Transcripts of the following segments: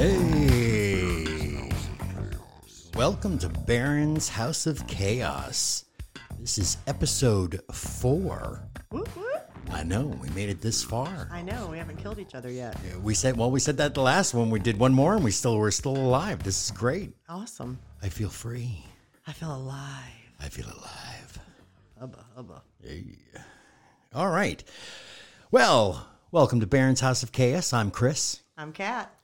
Hey! Welcome to Baron's House of Chaos. This is episode 4. Whoop, whoop. I know, we made it this far. I know, we haven't killed each other yet. Yeah, we said that the last one. We did one more and we're still alive. This is great. Awesome. I feel free. I feel alive. I feel alive. Hubba, hubba. Hey. All right. Well, welcome to Baron's House of Chaos. I'm Chris. I'm Kat.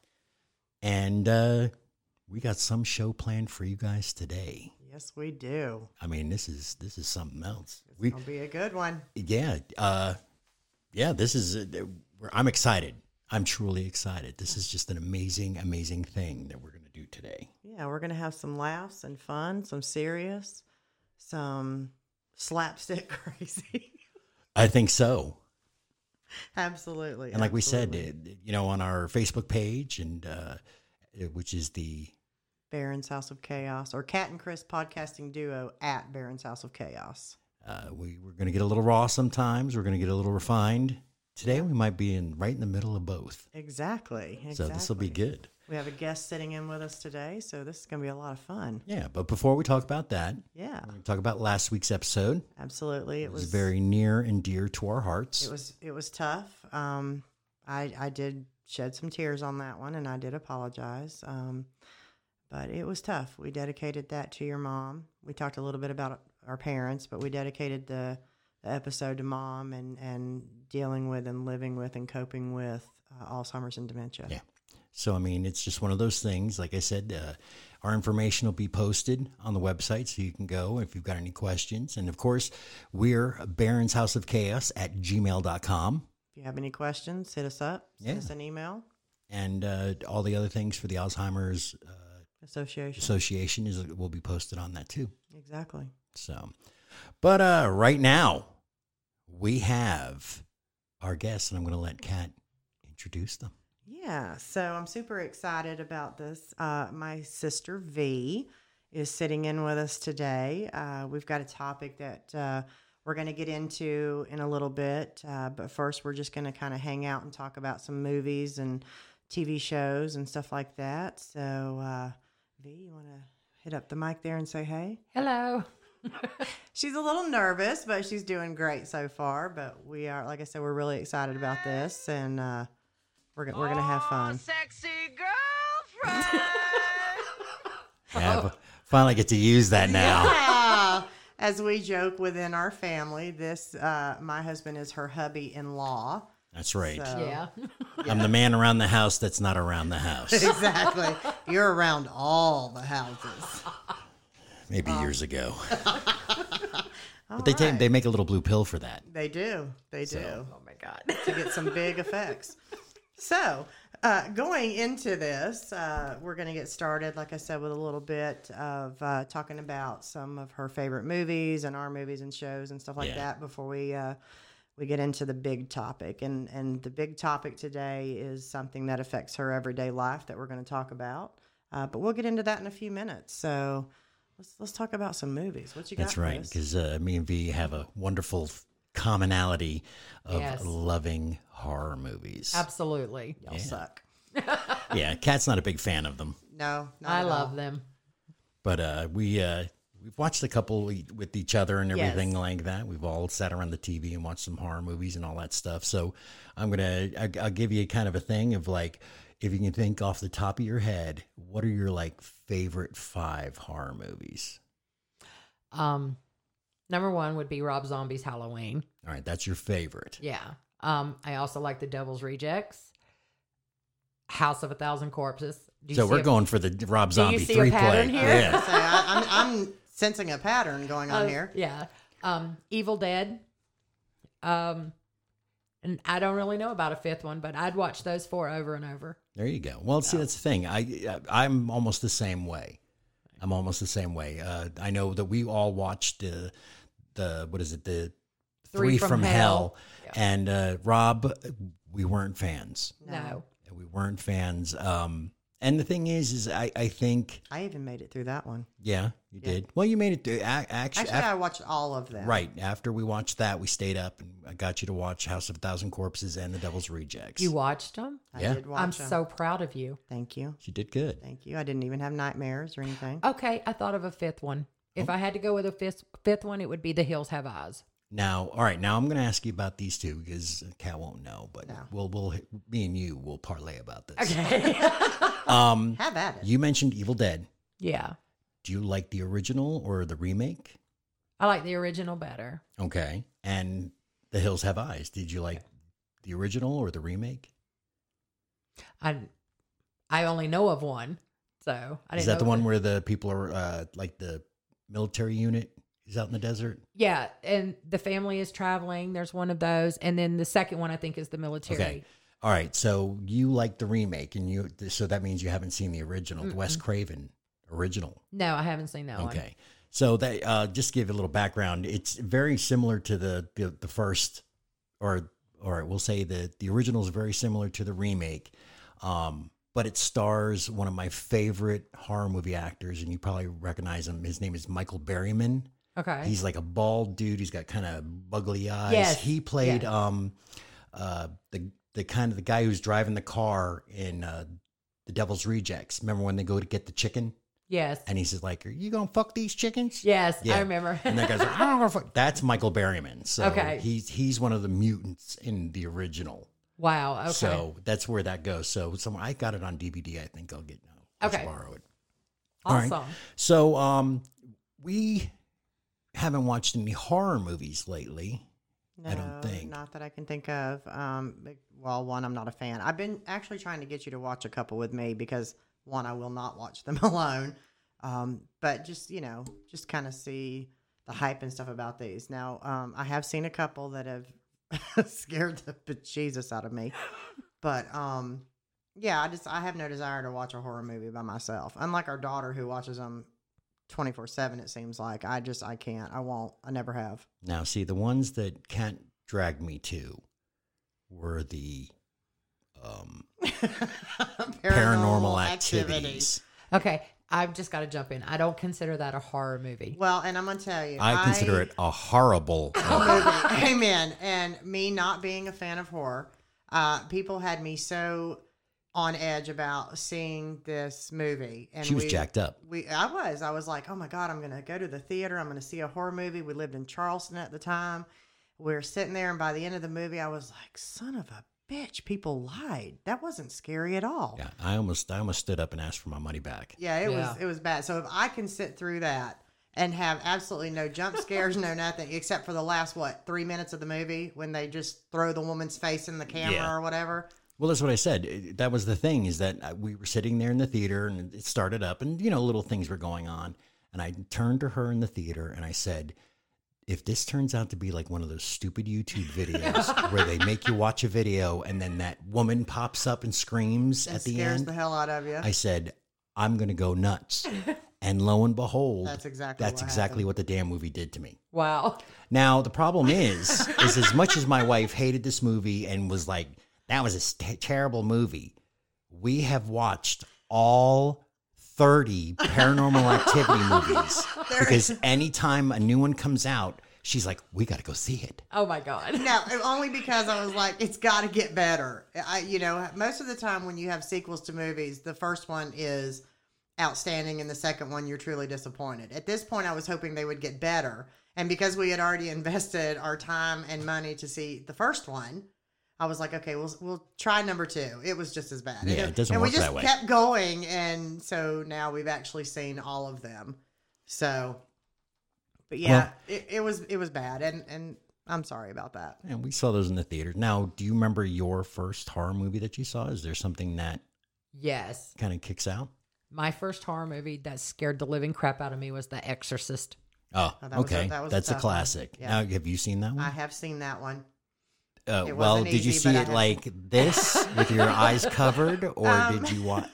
And we got some show planned for you guys today. Yes, we do. I mean, this is something else. It's going to be a good one. Yeah. I'm excited. I'm truly excited. This is just an amazing, amazing thing that we're going to do today. Yeah, we're going to have some laughs and fun, some serious, some slapstick crazy. I think so. Absolutely. And like we said, on our Facebook page, and which is the Baron's House of Chaos, or Cat and Chris podcasting duo at Baron's House of Chaos. We're going to get a little raw sometimes. We're going to get a little refined. Today we might be right in the middle of both. Exactly. So this will be good. We have a guest sitting in with us today, so this is going to be a lot of fun. Yeah, but before we talk about that, we're going to talk about last week's episode. Absolutely. It was very near and dear to our hearts. It was tough. I did shed some tears on that one, and I did apologize. But it was tough. We dedicated that to your mom. We talked a little bit about our parents, but we dedicated the episode to Mom and dealing with and living with and coping with Alzheimer's and dementia. Yeah. So, I mean, it's just one of those things. Like I said, our information will be posted on the website, so you can go if you've got any questions. And, of course, we're Baron's House of Chaos at gmail.com. If you have any questions, hit us up. Send us an email. And all the other things for the Alzheimer's Association will be posted on that, too. Exactly. So, but right now, we have our guests, and I'm going to let Kat introduce them. Yeah, so I'm super excited about this. My sister V is sitting in with us today. We've got a topic that we're going to get into in a little bit, but first we're just going to kind of hang out and talk about some movies and TV shows and stuff like that. So, V, you want to hit up the mic there and say hey? Hello. She's a little nervous, but she's doing great so far. But we are, like I said, we're really excited about this, and we're gonna have fun. Sexy girlfriend. I finally get to use that now. Yeah. As we joke within our family, this my husband is her hubby-in-law. That's right. So, yeah. I'm the man around the house that's not around the house. Exactly. You're around all the houses. Maybe years ago. But they make a little blue pill for that. They do. They do. Oh my God. To get some big effects. So, going into this, we're going to get started, like I said, with a little bit of talking about some of her favorite movies and our movies and shows and stuff like that before we get into the big topic. And the big topic today is something that affects her everyday life that we're going to talk about. But we'll get into that in a few minutes. So, let's talk about some movies. What you got? That's right, because me and V have a wonderful commonality of loving horror movies. Absolutely. Y'all suck. Yeah, Kat's not a big fan of them. No, not I love all. Them. But we've watched a couple with each other and everything like that. We've all sat around the TV and watched some horror movies and all that stuff. So I'll give you kind of a thing of like, if you can think off the top of your head, what are your like favorite 5 horror movies? Number 1 would be Rob Zombie's Halloween. All right, that's your favorite. Yeah. I also like The Devil's Rejects, House of a Thousand Corpses. So we're going for the Rob Zombie 3 play. Here? Yeah. So I'm sensing a pattern going on here. Yeah. Evil Dead. And I don't really know about a 5th one, but I'd watch those 4 over and over. There you go. Well, see, that's the thing. I'm almost the same way. I know that we all watched the Three from Hell. Yeah. And Rob, we weren't fans. No. We weren't fans. And the thing is I think... I even made it through that one. Yeah, you did. Well, you made it through... Actually, I watched all of them. Right. After we watched that, we stayed up and I got you to watch House of a Thousand Corpses and The Devil's Rejects. You watched them? Yeah. I did watch them. I'm so proud of you. Thank you. She did good. Thank you. I didn't even have nightmares or anything. Okay, I thought of a fifth one. If I had to go with a fifth one, it would be The Hills Have Eyes. Now, all right, now I'm going to ask you about these two because Kat won't know, but we'll me and you will parlay about this. Okay. Have at it. You mentioned Evil Dead. Yeah. Do you like the original or the remake? I like the original better. Okay. And The Hills Have Eyes. Did you like the original or the remake? I only know of one, so I didn't. Is that the one where the people are like the military unit? He's out in the desert. Yeah, and the family is traveling. There's one of those, and then the second one I think is the military. Okay, all right. So you like the remake, and so that means you haven't seen the original, the Wes Craven original. No, I haven't seen that one. Okay, so that just to give a little background. It's very similar to the first, or we'll say that the original is very similar to the remake, but it stars one of my favorite horror movie actors, and you probably recognize him. His name is Michael Berryman. Okay. He's like a bald dude. He's got kind of buggly eyes. Yes. He played the kind of the guy who's driving the car in The Devil's Rejects. Remember when they go to get the chicken? Yes. And he says like, "Are you gonna fuck these chickens?" Yes, yeah. I remember. And that guy's like, "I don't know." That's Michael Berryman. So he's one of the mutants in the original. Wow. Okay. So that's where that goes. So I got it on DVD. I think I'll get borrow it. Awesome. All right. So we haven't watched any horror movies lately. No, I don't think. Not that I can think of. Well, one, I'm not a fan. I've been actually trying to get you to watch a couple with me because, one, I will not watch them alone. But just, just kind of see the hype and stuff about these. Now, I have seen a couple that have scared the bejesus out of me. But, I have no desire to watch a horror movie by myself. Unlike our daughter who watches them 24/7, it seems like. I can't. I won't. I never have. Now, see, the ones that Kat dragged me to were the paranormal activities. Okay, I've just got to jump in. I don't consider that a horror movie. Well, and I'm going to tell you. I consider it a horrible movie. Amen. And me not being a fan of horror, people had me so on edge about seeing this movie. And she was jacked up. I was like, oh my God, I'm going to go to the theater. I'm going to see a horror movie. We lived in Charleston at the time. We were sitting there, and by the end of the movie, I was like, son of a bitch, people lied. That wasn't scary at all. Yeah, I almost stood up and asked for my money back. Yeah, it was bad. So if I can sit through that and have absolutely no jump scares, no nothing, except for the last, 3 minutes of the movie when they just throw the woman's face in the camera or whatever. Well, that's what I said. That was the thing, is that we were sitting there in the theater and it started up and, little things were going on. And I turned to her in the theater and I said, if this turns out to be like one of those stupid YouTube videos where they make you watch a video and then that woman pops up and screams at the end. Scares the hell out of you. I said, I'm going to go nuts. And lo and behold, that's exactly what the damn movie did to me. Wow. Now, the problem is as much as my wife hated this movie and was like, that was a terrible movie, we have watched all 30 Paranormal Activity movies because anytime a new one comes out, she's like, we got to go see it. Oh my God. No, only because I was like, it's got to get better. Most of the time when you have sequels to movies, the first one is outstanding and the second one, you're truly disappointed. At this point, I was hoping they would get better. And because we had already invested our time and money to see the first one, I was like, okay, we'll try number two. It was just as bad. Yeah, it doesn't work that way. And we just kept going, and so now we've actually seen all of them. So, but yeah, well, it was bad, and I'm sorry about that. And we saw those in the theater. Now, do you remember your first horror movie that you saw? Is there something that kind of kicks out? My first horror movie that scared the living crap out of me was The Exorcist. That's a classic. Yeah. Now, have you seen that one? I have seen that one. Well, did you see it like this with your eyes covered, or did you want?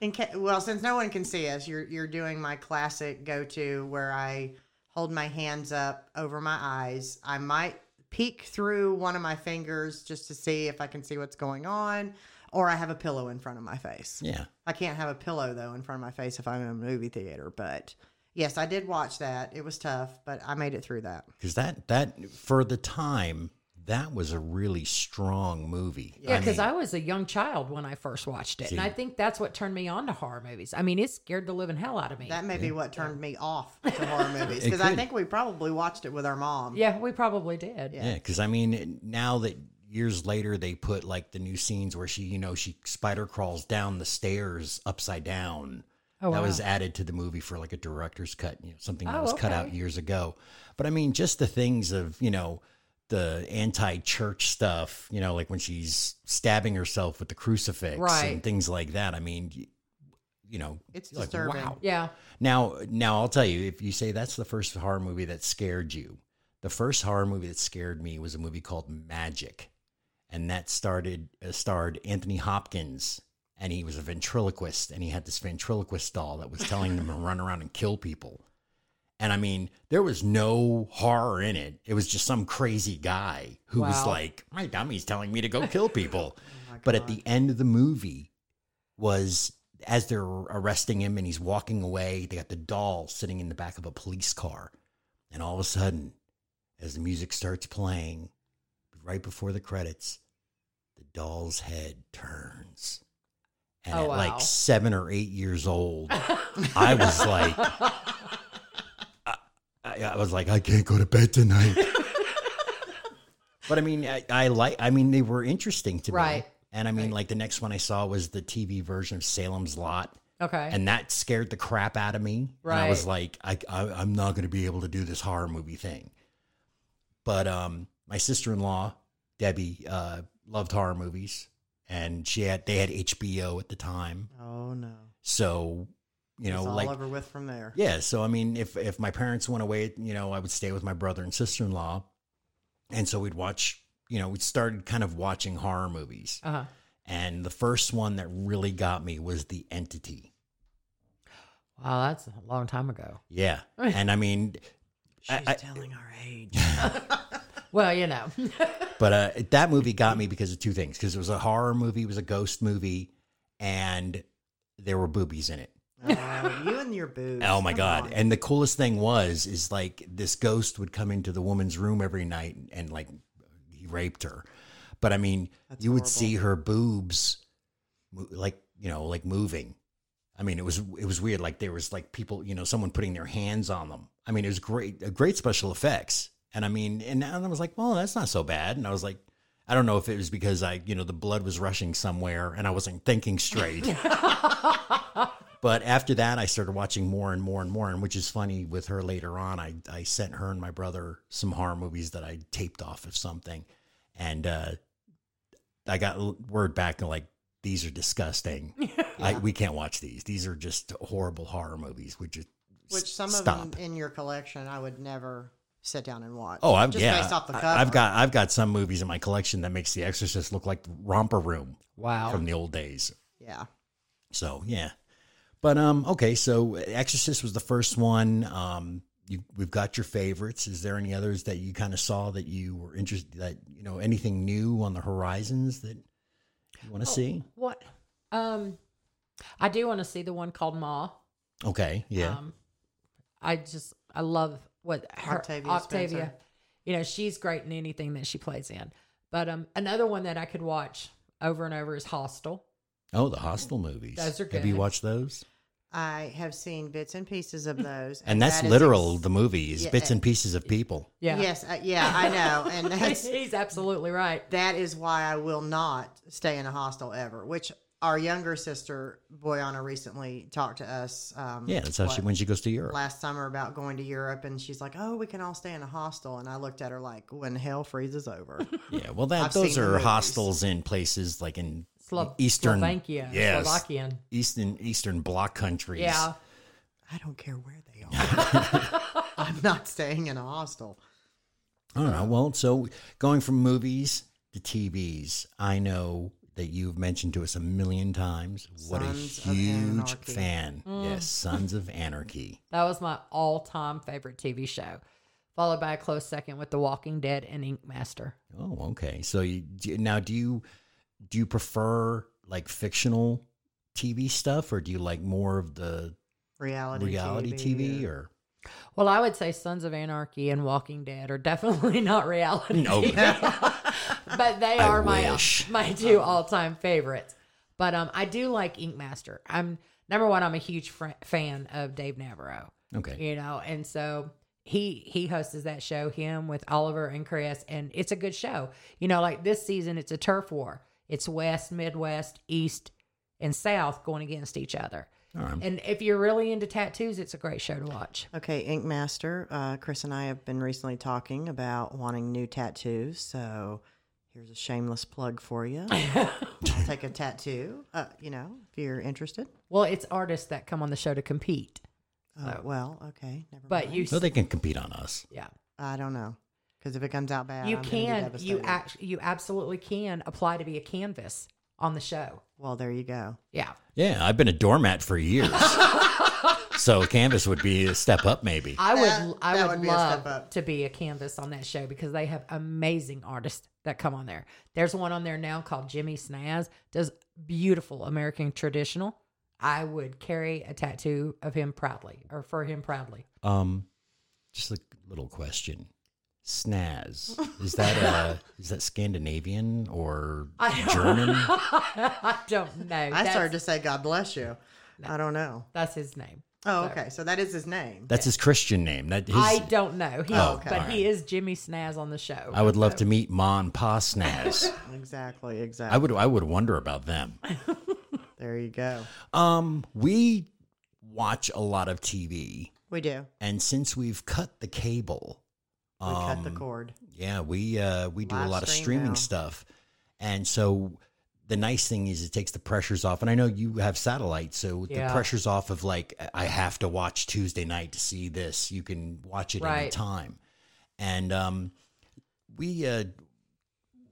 Since no one can see us, you're doing my classic go-to where I hold my hands up over my eyes. I might peek through one of my fingers just to see if I can see what's going on, or I have a pillow in front of my face. Yeah. I can't have a pillow, though, in front of my face if I'm in a movie theater. But yes, I did watch that. It was tough, but I made it through that. Because that for the time, that was a really strong movie. Yeah, because I was a young child when I first watched it. See, and I think that's what turned me on to horror movies. I mean, it scared the living hell out of me. That may be what turned me off to horror movies. Because I think we probably watched it with our mom. Yeah, we probably did. Yeah, because I mean, now that years later, they put like the new scenes where she spider crawls down the stairs upside down. Oh, that was added to the movie for like a director's cut, something that was cut out years ago. But I mean, just the things of, the anti-church stuff, like when she's stabbing herself with the crucifix and things like that. I mean, it's disturbing. Like, wow. Yeah. Now I'll tell you, if you say that's the first horror movie that scared you, the first horror movie that scared me was a movie called Magic. And that starred Anthony Hopkins, and he was a ventriloquist, and he had this ventriloquist doll that was telling them to run around and kill people. And I mean, there was no horror in it. It was just some crazy guy who was like, my dummy's telling me to go kill people. Oh, but at the end of the movie was, as they're arresting him and he's walking away, they got the doll sitting in the back of a police car. And all of a sudden, as the music starts playing, right before the credits, the doll's head turns. And at like 7 or 8 years old, I was like... I was like, I can't go to bed tonight. But I mean, they were interesting to me. Right. And I mean, like the next one I saw was the TV version of Salem's Lot. Okay. And that scared the crap out of me. Right. And I was like, I'm not going to be able to do this horror movie thing. But my sister-in-law, Debbie, loved horror movies. And they had HBO at the time. Oh, no. So... it's all like over with from there. Yeah. So, I mean, if my parents went away, I would stay with my brother and sister-in-law. And so we'd watch, we started kind of watching horror movies. Uh-huh. And the first one that really got me was The Entity. Wow. That's a long time ago. Yeah. And I mean, she's telling our age. Well, but that movie got me because of two things. Cause it was a horror movie. It was a ghost movie and there were boobies in it. Oh, you and your boobs. Oh, my God. On. And the coolest thing is like this ghost would come into the woman's room every night and like he raped her. But I mean, that's you horrible. Would see her boobs like, like moving. I mean, it was weird. Like there was like people, someone putting their hands on them. I mean, it was great special effects. And I mean, and I was like, well, that's not so bad. And I was like, I don't know if it was because I, the blood was rushing somewhere and I wasn't thinking straight. But after that, I started watching more and more and more, and which is funny with her later on. I sent her and my brother some horror movies that I taped off of something, and I got word back and like, these are disgusting. Yeah. We can't watch these. These are just horrible horror movies. Which some stop. Of them in your collection I would never sit down and watch. Oh, based off the cover. I've got some movies in my collection that makes The Exorcist look like Romper Room. Wow, from the old days. Yeah. So yeah. But, okay, so Exorcist was the first one. We've got your favorites. Is there any others that you kind of saw that you were interested, that, anything new on the horizons that you want to see? What? I do want to see the one called Ma. Okay, yeah. I love what her, Octavia. She's great in anything that she plays in. But another one that I could watch over and over is Hostel. Oh, the Hostel movies. Those are good. Have you watched those? I have seen bits and pieces of those. And that's literal, the movie is bits and pieces of people. Yeah. Yes. Yeah, I know. And he's absolutely right. That is why I will not stay in a hostel ever, which our younger sister, Boyana, recently talked to us. That's how when she goes to Europe. Last summer about going to Europe. And she's like, oh, we can all stay in a hostel. And I looked at her like, when hell freezes over. Yeah. Well, those are hostels in places like in Eastern Slovakia, yes, Slovakian, Eastern Bloc countries. Yeah, I don't care where they are. I'm not staying in a hostel. All right. Well, so going from movies to TVs, I know that you've mentioned to us a million times what Sons a huge fan. Mm. Yes, Sons of Anarchy. That was my all-time favorite TV show, followed by a close second with The Walking Dead and Ink Master. Oh, okay. So do you prefer like fictional TV stuff, or do you like more of the reality TV or? Well, I would say Sons of Anarchy and Walking Dead are definitely not reality. No. But they are my two all-time favorites. But I do like Ink Master. I'm a huge fan of Dave Navarro. Okay. You know, and so he hosts that show, him with Oliver and Chris, and it's a good show. You know, like this season, it's a turf war. It's West, Midwest, East, and South going against each other. Right. And if you're really into tattoos, it's a great show to watch. Okay, Ink Master. Chris and I have been recently talking about wanting new tattoos, so here's a shameless plug for you. I'll take a tattoo, if you're interested. Well, it's artists that come on the show to compete. So. Okay. Never mind. So they can compete on us. Yeah. I don't know. Because if it comes out bad, you absolutely can apply to be a canvas on the show. Well, there you go. Yeah. Yeah, I've been a doormat for years. So canvas would be a step up, maybe. I would love to be a canvas on that show because they have amazing artists that come on there. There's one on there now called Jimmy Snaz. Does beautiful American traditional. I would carry a tattoo of him proudly, or for him proudly. Just a little question. Snaz. Is that Scandinavian or German? I don't know. I started to say God bless you. No, I don't know. That's his name. Oh, okay. So that is his name. That's his Christian name. I don't know. But he is Jimmy Snaz on the show. I would love to meet Ma and Pa Snaz. Exactly. I would wonder about them. There you go. We watch a lot of TV. We do. And since we've cut the cable, we cut the cord. Yeah, we do a lot of streaming stuff. And so the nice thing is it takes the pressures off. And I know you have satellite, so the pressure's off of like, I have to watch Tuesday night to see this. You can watch it any time. And we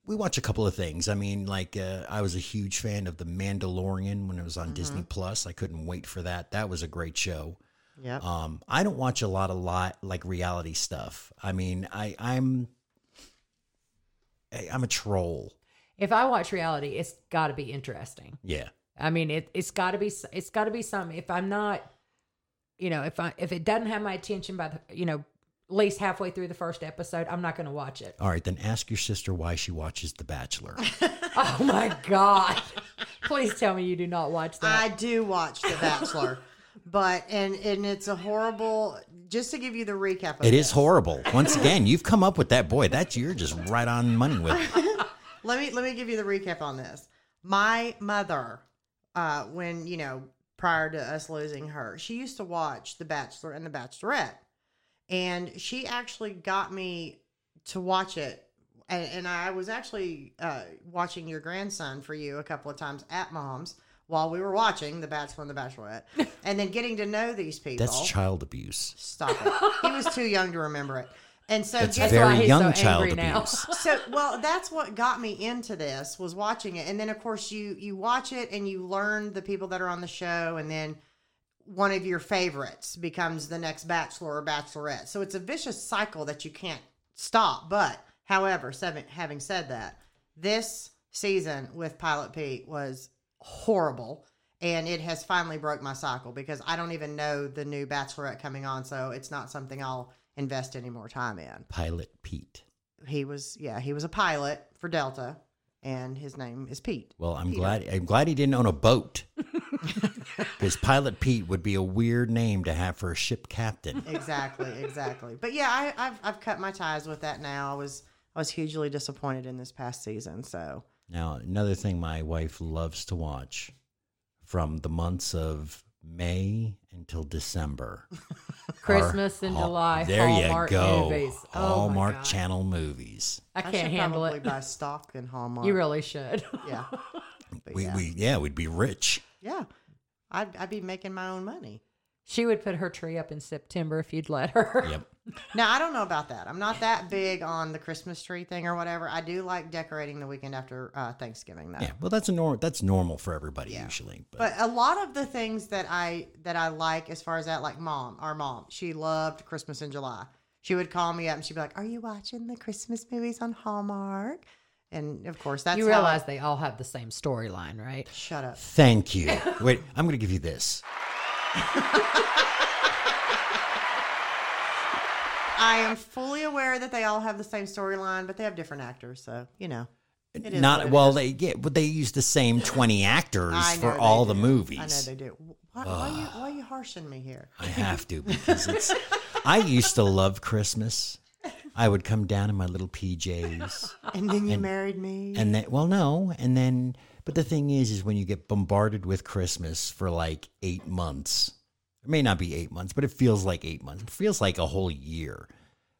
watch a couple of things. I mean, like I was a huge fan of The Mandalorian when it was on Disney Plus. I couldn't wait for that. That was a great show. Yeah. I don't watch a lot like reality stuff. I mean, I'm a troll. If I watch reality, it's got to be interesting. Yeah. I mean, it's got to be something. If I'm not, if it doesn't have my attention by the, at least halfway through the first episode, I'm not going to watch it. All right, then ask your sister why she watches The Bachelor. Oh my God! Please tell me you do not watch that. I do watch The Bachelor. But, and it's a horrible, just to give you the recap of it. It is horrible. Once again, you've come up with that, boy. You're just right on money with it. Let me give you the recap on this. My mother, when, prior to us losing her, she used to watch The Bachelor and The Bachelorette. And she actually got me to watch it. And I was actually watching your grandson for you a couple of times at Mom's, while we were watching The Bachelor and The Bachelorette, and then getting to know these people. That's child abuse. Stop it. He was too young to remember it. And so that's very young child abuse. So, that's what got me into this, was watching it. And then, of course, you watch it and you learn the people that are on the show, and then one of your favorites becomes the next Bachelor or Bachelorette. So it's a vicious cycle that you can't stop. But, however, having said that, this season with Pilot Pete was horrible, and it has finally broke my cycle because I don't even know the new Bachelorette coming on, so it's not something I'll invest any more time in. Pilot Pete. He was a pilot for Delta, and his name is Pete. Well, I'm glad he didn't own a boat, because Pilot Pete would be a weird name to have for a ship captain. Exactly. But yeah, I've cut my ties with that now. I was hugely disappointed in this past season, so. Now, another thing my wife loves to watch from the months of May until December. Christmas in July. There Hallmark you go. Movies. Hallmark Channel movies. I can't handle it. Buy stock in Hallmark. You really should. Yeah. We'd be rich. Yeah. I'd be making my own money. She would put her tree up in September if you'd let her. Yep. Now, I don't know about that. I'm not that big on the Christmas tree thing or whatever. I do like decorating the weekend after Thanksgiving, though. Yeah, well, that's normal for everybody usually. But a lot of the things that I like as far as that, like our mom, she loved Christmas in July. She would call me up and she'd be like, "Are you watching the Christmas movies on Hallmark?" And of course, that's you realize they all have the same storyline, right? Shut up. Thank you. Wait, I'm going to give you this. I am fully aware that they all have the same storyline, but they have different actors, so you know. It is not well. Is. They but they use the same 20 actors for all the movies. I know they do. Why are you harshing me here? I have to because it's. I used to love Christmas. I would come down in my little PJs. And then you married me. And then, well, no. And then, but the thing is when you get bombarded with Christmas for like 8 months, it may not be 8 months, but it feels like 8 months. It feels like a whole year.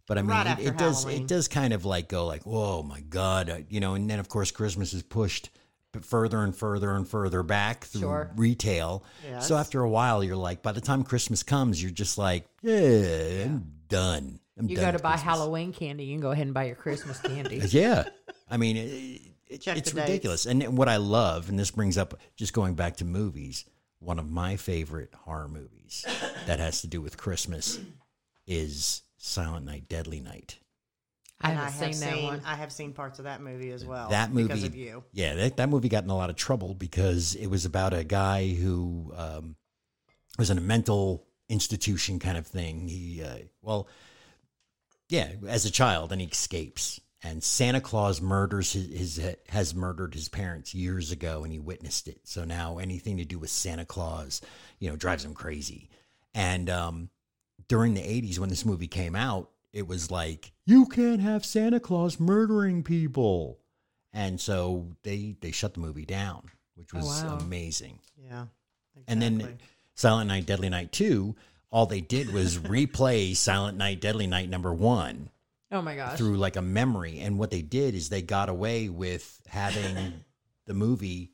But I mean, right after Halloween. It does kind of like go like, whoa, my God, you know, and then of course Christmas is pushed further and further and further back through retail. Yes. So after a while, you're like, by the time Christmas comes, you're just like, yeah. I'm done. You go to buy Halloween candy, you can go ahead and buy your Christmas candy. Yeah. I mean, it's ridiculous. And what I love, and this brings up, just going back to movies, one of my favorite horror movies that has to do with Christmas is Silent Night, Deadly Night. I have seen that one. I have seen parts of that movie as well. That movie, because of you. Yeah, that movie got in a lot of trouble because it was about a guy who was in a mental institution kind of thing. Yeah, as a child, and he escapes. And Santa Claus murders has murdered his parents years ago, and he witnessed it. So now anything to do with Santa Claus, you know, drives him crazy. And during the 80s, when this movie came out, it was like, you can't have Santa Claus murdering people. And so they shut the movie down, which was amazing. Yeah, exactly. And then Silent Night, Deadly Night 2... all they did was replay Silent Night, Deadly Night number 1. Oh my gosh. Through like a memory. And what they did is they got away with having the movie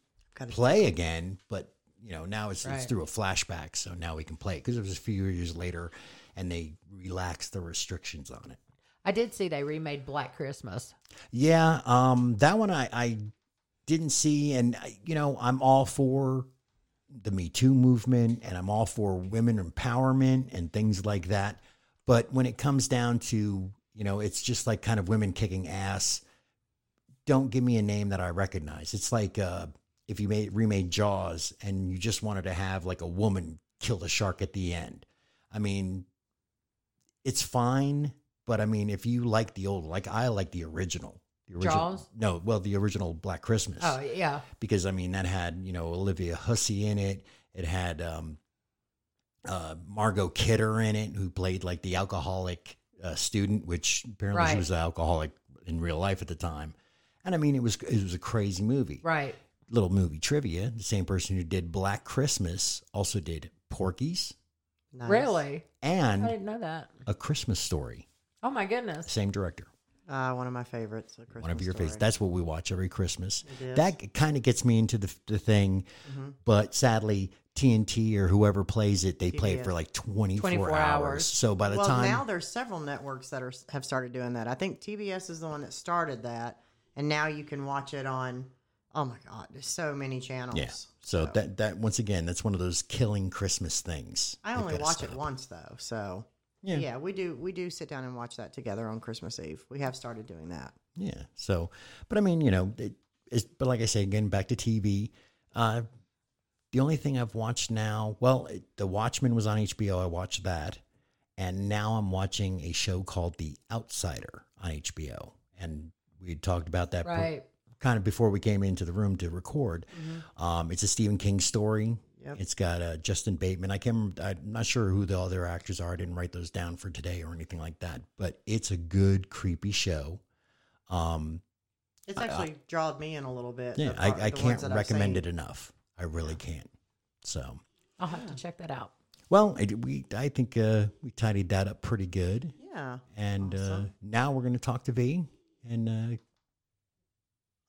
play again, but you know, now it's through a flashback. So now we can play it because it was a few years later and they relaxed the restrictions on it. I did see they remade Black Christmas. Yeah. That one I didn't see. And you know, I'm all for the Me Too movement, and I'm all for women empowerment and things like that. But when it comes down to, you know, it's just like kind of women kicking ass. Don't give me a name that I recognize. It's like if you remade Jaws and you just wanted to have like a woman kill the shark at the end. I mean, it's fine. But I mean, if you like the old, like I like the original. Jaws? No, well, the original Black Christmas. Oh, yeah. Because, I mean, that had, you know, Olivia Hussey in it. It had Margot Kidder in it, who played, like, the alcoholic student, which apparently she was an alcoholic in real life at the time. And, I mean, it was a crazy movie. Right. Little movie trivia. The same person who did Black Christmas also did Porky's. Nice. Really? And I didn't know that. A Christmas Story. Oh, my goodness. Same director. One of my favorites. One of your favorites. That's what we watch every Christmas. That kind of gets me into the thing. Mm-hmm. But sadly, TNT or whoever plays it, they play it for like 24 hours. So by the time... Well, now there's several networks that have started doing that. I think TBS is the one that started that. And now you can watch it on... Oh my God, there's so many channels. Yeah. So that once again, that's one of those killing Christmas things. I only watch it once though, so... Yeah. Yeah, we do sit down and watch that together on Christmas Eve. We have started doing that. Yeah. So, but I mean, you know, but like I say, again, back to TV, the only thing I've watched now, well, The Watchmen was on HBO. I watched that. And now I'm watching a show called The Outsider on HBO. And we talked about that kind of before we came into the room to record. Mm-hmm. It's a Stephen King story. Yep. It's got Justin Bateman. I'm not sure who the other actors are. I didn't write those down for today or anything like that. But it's a good, creepy show. It's actually drawed me in a little bit. Yeah, I can't recommend it enough. I really can't. So I'll have to check that out. Well, I think we tidied that up pretty good. Yeah. And awesome. Now we're going to talk to V and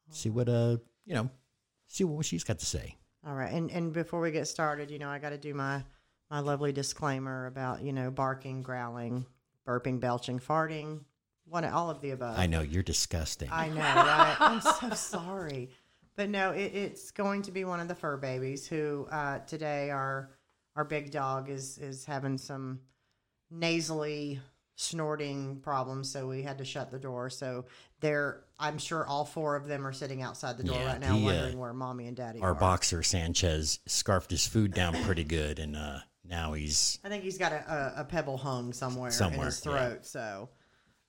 see what see what she's got to say. All right, and before we get started, you know, I got to do my lovely disclaimer about, you know, barking, growling, burping, belching, farting, all of the above. I know, you're disgusting. I know, right? I'm so sorry. But no, it's going to be one of the fur babies who today our big dog is having some nasally snorting problems, so we had to shut the door. So they're, I'm sure all four of them are sitting outside the door right now wondering where mommy and daddy are. Our boxer Sanchez scarfed his food down pretty good, and now he's... I think he's got a pebble hung somewhere in his throat, so...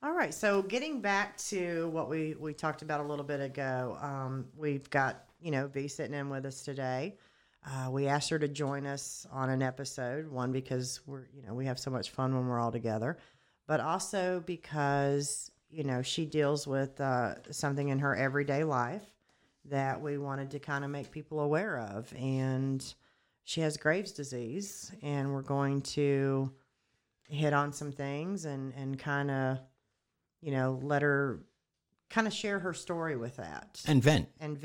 All right, so getting back to what we talked about a little bit ago, we've got, V sitting in with us today. We asked her to join us on an episode, one, because we have so much fun when we're all together, but also because, she deals with something in her everyday life that we wanted to kind of make people aware of. And she has Graves disease, and we're going to hit on some things and kind of... let her kind of share her story with that. And vent. And,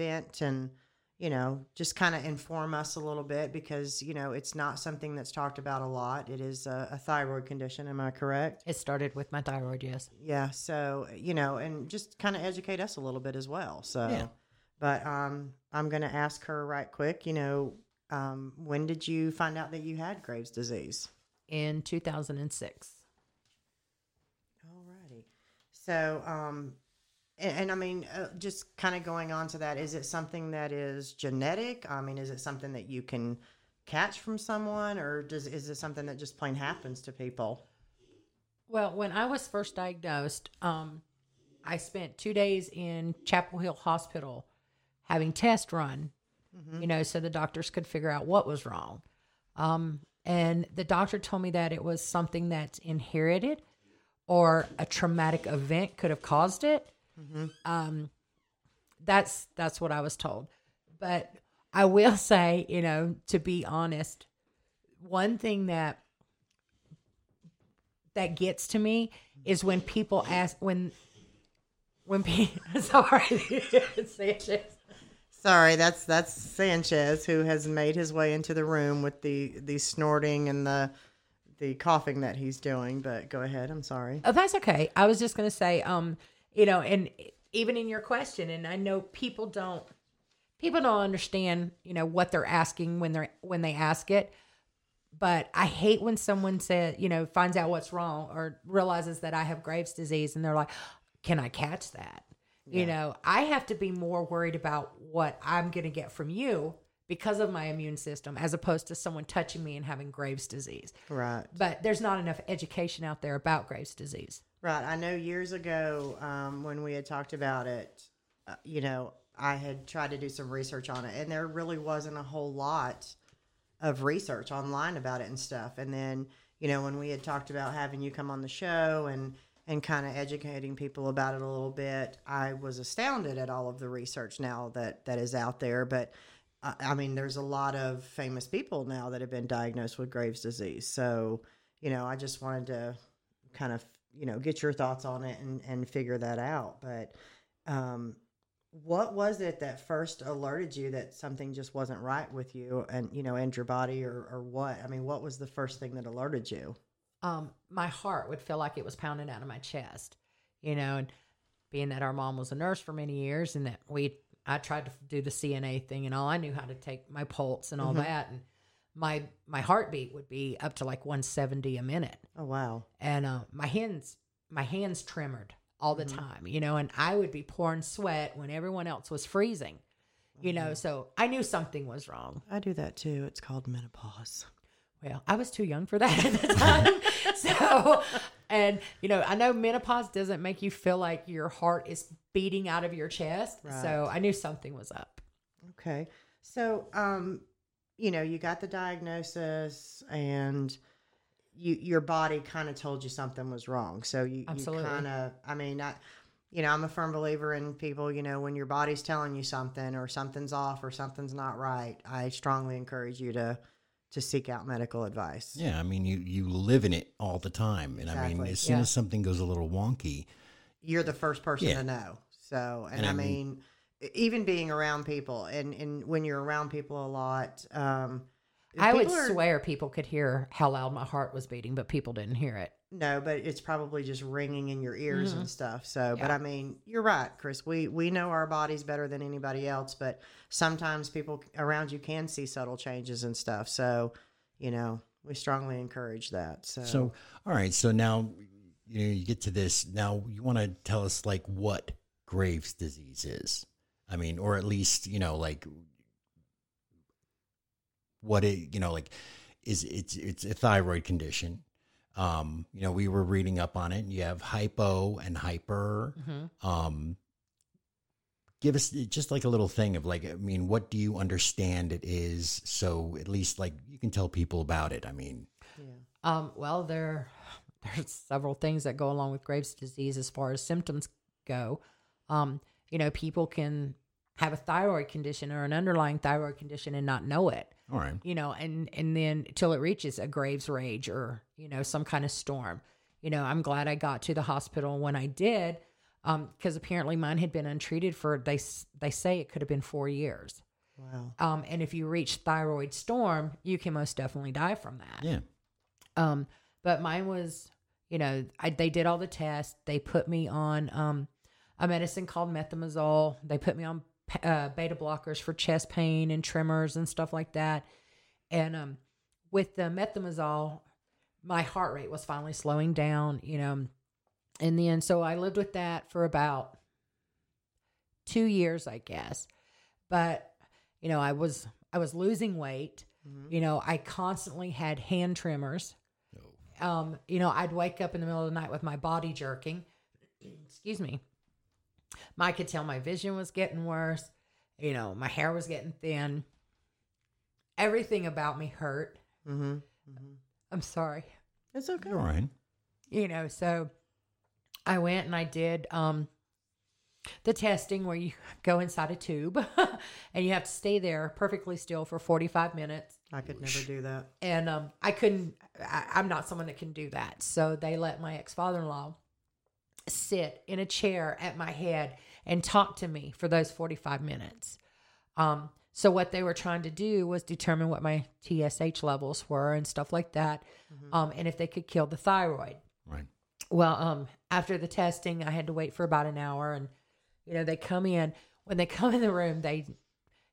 just kind of inform us a little bit because, it's not something that's talked about a lot. It is a thyroid condition. Am I correct? It started with my thyroid, yes. Yeah. So, and just kind of educate us a little bit as well. So, yeah. But I'm going to ask her right quick, when did you find out that you had Graves' disease? In 2006. So, just kind of going on to that, is it something that is genetic? I mean, is it something that you can catch from someone, or is it something that just plain happens to people? Well, when I was first diagnosed, I spent 2 days in Chapel Hill Hospital having tests run, so the doctors could figure out what was wrong. And the doctor told me that it was something that's inherited, or a traumatic event could have caused it. Mm-hmm. That's what I was told. But I will say, to be honest, one thing that gets to me is when people ask, when people, sorry, Sanchez. Sorry, that's Sanchez, who has made his way into the room with the snorting and the coughing that he's doing, but go ahead. I'm sorry. Oh, that's okay. I was just going to say, and even in your question, and I know people don't understand, what they're asking when they ask it, but I hate when someone says, finds out what's wrong or realizes that I have Graves' disease and they're like, can I catch that? Yeah. I have to be more worried about what I'm going to get from you because of my immune system, as opposed to someone touching me and having Graves' disease. Right. But there's not enough education out there about Graves' disease. Right. I know years ago when we had talked about it, I had tried to do some research on it, and there really wasn't a whole lot of research online about it and stuff. And then, when we had talked about having you come on the show and kind of educating people about it a little bit, I was astounded at all of the research now that is out there. But there's a lot of famous people now that have been diagnosed with Graves' disease. So, I just wanted to kind of, get your thoughts on it and figure that out. But what was it that first alerted you that something just wasn't right with you and your body or what? I mean, what was the first thing that alerted you? My heart would feel like it was pounding out of my chest, and being that our mom was a nurse for many years and that I tried to do the CNA thing and all. I knew how to take my pulse and all that. And my heartbeat would be up to like 170 a minute. Oh, wow. And my hands tremored all the time, and I would be pouring sweat when everyone else was freezing, so I knew something was wrong. I do that too. It's called menopause. Well, I was too young for that at the time. I know menopause doesn't make you feel like your heart is beating out of your chest. Right. So I knew something was up. Okay. So, you got the diagnosis and your body kind of told you something was wrong. So you kind of, I'm a firm believer in people, when your body's telling you something or something's off or something's not right, I strongly encourage you to seek out medical advice. Yeah, you live in it all the time. And exactly. As soon as something goes a little wonky... You're the first person to know. So, even being around people, and when you're around people a lot... I would swear people could hear how loud my heart was beating, but people didn't hear it. No, but it's probably just ringing in your ears and stuff. So, but you're right, Chris. We know our bodies better than anybody else, but sometimes people around you can see subtle changes and stuff. So, we strongly encourage that. So all right. So now you know, you get to this. Now you want to tell us like what Graves disease is. I mean, or at least, you know, like what it, you know, like is it's a thyroid condition. You know, we were reading up on it and you have hypo and hyper. Mm-hmm. Give us just like a little thing of like, I mean, what do you understand it is? So at least like you can tell people about it. I mean, yeah. Well, there's several things that go along with Graves' disease as far as symptoms go. You know, people can have a thyroid condition or an underlying thyroid condition and not know it. All right. You know, and then till it reaches a Graves rage or, you know, some kind of storm. You know, I'm glad I got to the hospital when I did, because apparently mine had been untreated for, they say it could have been 4 years. Wow. And if you reach thyroid storm, you can most definitely die from that. Yeah. But mine was, you know, they did all the tests. They put me on a medicine called methimazole. They put me on beta blockers for chest pain and tremors and stuff like that. And with the methimazole, my heart rate was finally slowing down, you know. And then so I lived with that for about 2 years, I guess. But, you know, I was losing weight. Mm-hmm. You know, I constantly had hand tremors. You know, I'd wake up in the middle of the night with my body jerking. Excuse me. I could tell my vision was getting worse. You know, my hair was getting thin. Everything about me hurt. Mm-hmm. Mm-hmm. I'm sorry. It's okay. You're all right. You know, so I went and I did the testing where you go inside a tube and you have to stay there perfectly still for 45 minutes. I could never do that. And I couldn't, I'm not someone that can do that. So they let my ex-father-in-law sit in a chair at my head and talk to me for those 45 minutes. So what they were trying to do was determine what my TSH levels were and stuff like that. Mm-hmm. And if they could kill the thyroid. Right. Well, after the testing, I had to wait for about an hour and, you know, they come in. When they come in the room, they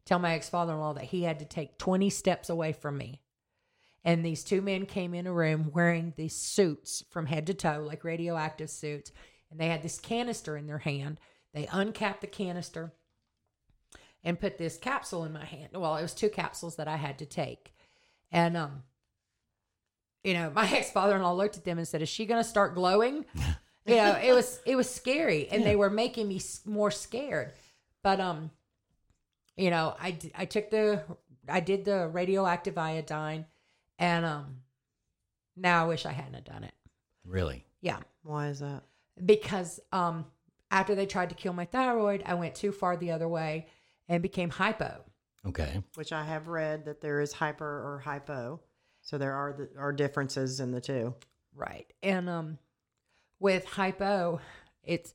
tell my ex-father-in-law that he had to take 20 steps away from me. And these two men came in a room wearing these suits from head to toe, like radioactive suits. And they had this canister in their hand. They uncapped the canister and put this capsule in my hand. Well, it was two capsules that I had to take. And, you know, my ex-father-in-law looked at them and said, "Is she going to start glowing?" You know, it was scary. And they were making me more scared. But, you know, I did the radioactive iodine. And now I wish I hadn't have done it. Really? Yeah. Why is that? Because after they tried to kill my thyroid, I went too far the other way and became hypo. Okay. Which I have read that there is hyper or hypo. So there are differences in the two. Right. And with hypo, it's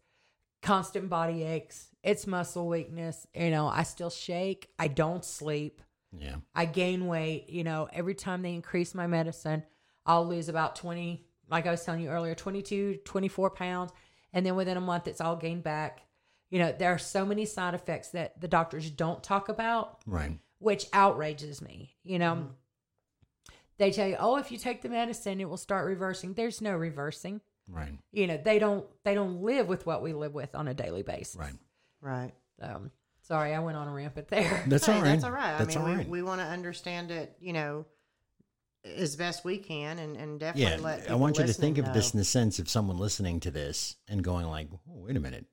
constant body aches. It's muscle weakness. You know, I still shake. I don't sleep. Yeah. I gain weight, you know, every time they increase my medicine, I'll lose about 20, like I was telling you earlier, 22, 24 pounds. And then within a month, it's all gained back. You know, there are so many side effects that the doctors don't talk about, right? Which outrages me. You know, mm-hmm. They tell you, "Oh, if you take the medicine, it will start reversing." There's no reversing, right? You know, they don't live with what we live with on a daily basis. Right. Right. Sorry, I went on a rampant there. That's all right. That's all right. We want to understand it, you know, as best we can and definitely let people I want you to think of this in the sense of someone listening to this and going like, "Oh, wait a minute,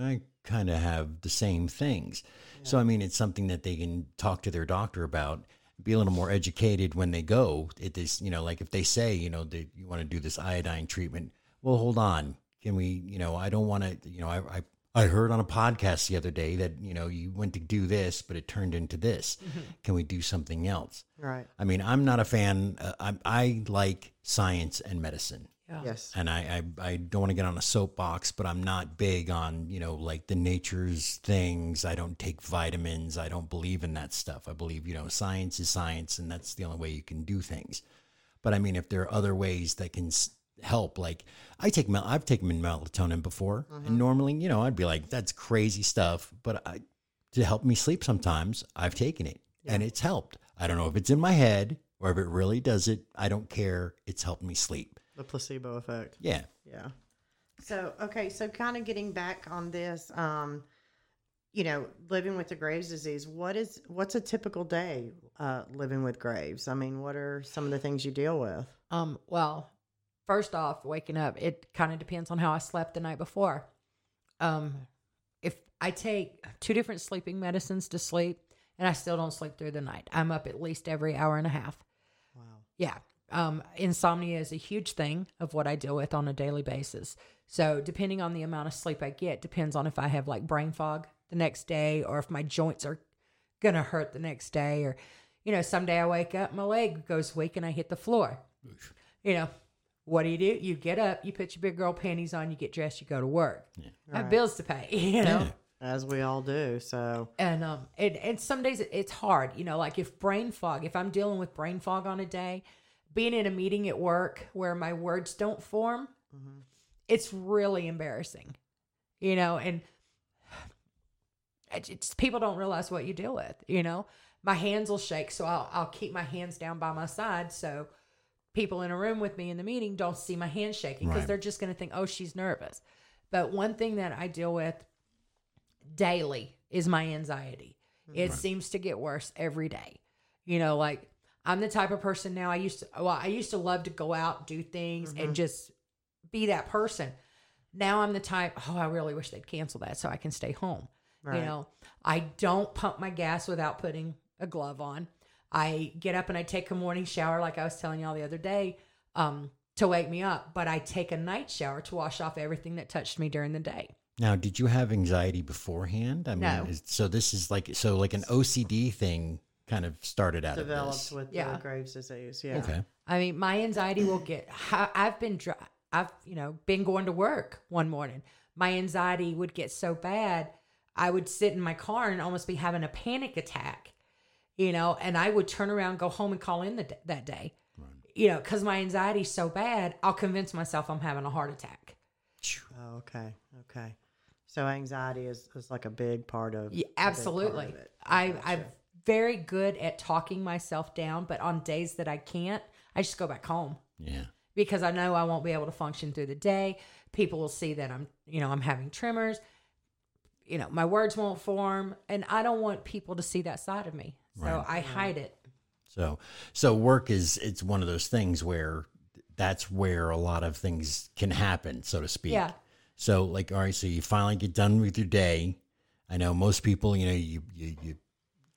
I kind of have the same things." Yeah. So, I mean, it's something that they can talk to their doctor about, be a little more educated when they go at this, you know, like if they say, you know, that you want to do this iodine treatment, well, hold on. Can we, you know, I don't want to, you know, I heard on a podcast the other day that, you know, you went to do this, but it turned into this. Mm-hmm. Can we do something else? Right. I mean, I'm not a fan. I like science and medicine. Yeah. Yes. And I don't want to get on a soapbox, but I'm not big on, you know, like the nature's things. I don't take vitamins. I don't believe in that stuff. I believe, you know, science is science and that's the only way you can do things. But I mean, if there are other ways that can help, like I've taken melatonin before, mm-hmm. and normally, you know, I'd be like, "That's crazy stuff," but to help me sleep sometimes, I've taken it, yeah. and it's helped. I don't know if it's in my head or if it really does it. I don't care. It's helped me sleep. The placebo effect. Yeah. Yeah. So, okay. So kind of getting back on this, you know, living with the Graves disease, what's a typical day living with Graves? I mean, what are some of the things you deal with? Well, first off, waking up, it kind of depends on how I slept the night before. If I take two different sleeping medicines to sleep and I still don't sleep through the night, I'm up at least every hour and a half. Wow. Yeah. Insomnia is a huge thing of what I deal with on a daily basis. So depending on the amount of sleep I get, depends on if I have like brain fog the next day or if my joints are going to hurt the next day, or, you know, someday I wake up, my leg goes weak and I hit the floor. Oof. You know, what do? You get up, you put your big girl panties on, you get dressed, you go to work. Yeah. I have bills to pay, you know. Yeah. As we all do, so. And and some days it's hard, you know, like if brain fog, if I'm dealing with brain fog on a day, being in a meeting at work where my words don't form, mm-hmm. it's really embarrassing, you know, and it's people don't realize what you deal with, you know. My hands will shake, so I'll keep my hands down by my side so people in a room with me in the meeting don't see my hands shaking because right. they're just going to think, oh, she's nervous. But one thing that I deal with daily is my anxiety. It right. seems to get worse every day. You know, like I'm the type of person now I used to love to go out, do things mm-hmm. and just be that person. Now I'm the type, I really wish they'd cancel that so I can stay home. Right. You know, I don't pump my gas without putting a glove on. I get up and I take a morning shower, like I was telling y'all the other day, to wake me up, but I take a night shower to wash off everything that touched me during the day. Now, did you have anxiety beforehand? I mean, no. So an OCD thing kind of started out. Developed with the Graves disease. Yeah. Okay. I mean, my anxiety will get, I've been going to work one morning. My anxiety would get so bad. I would sit in my car and almost be having a panic attack, you know, and I would turn around, go home and call in that day, right. you know, cause my anxiety's so bad. I'll convince myself I'm having a heart attack. Oh, okay. Okay. So anxiety is like a big part of absolutely. Part of it. I'm very good at talking myself down, but on days that I can't, I just go back home. Yeah. Because I know I won't be able to function through the day. People will see that I'm having tremors. You know, my words won't form, and I don't want people to see that side of me. So right. I hide it. So work it's one of those things where that's where a lot of things can happen, so to speak. Yeah. So like, all right, so you finally get done with your day. I know most people, you know, you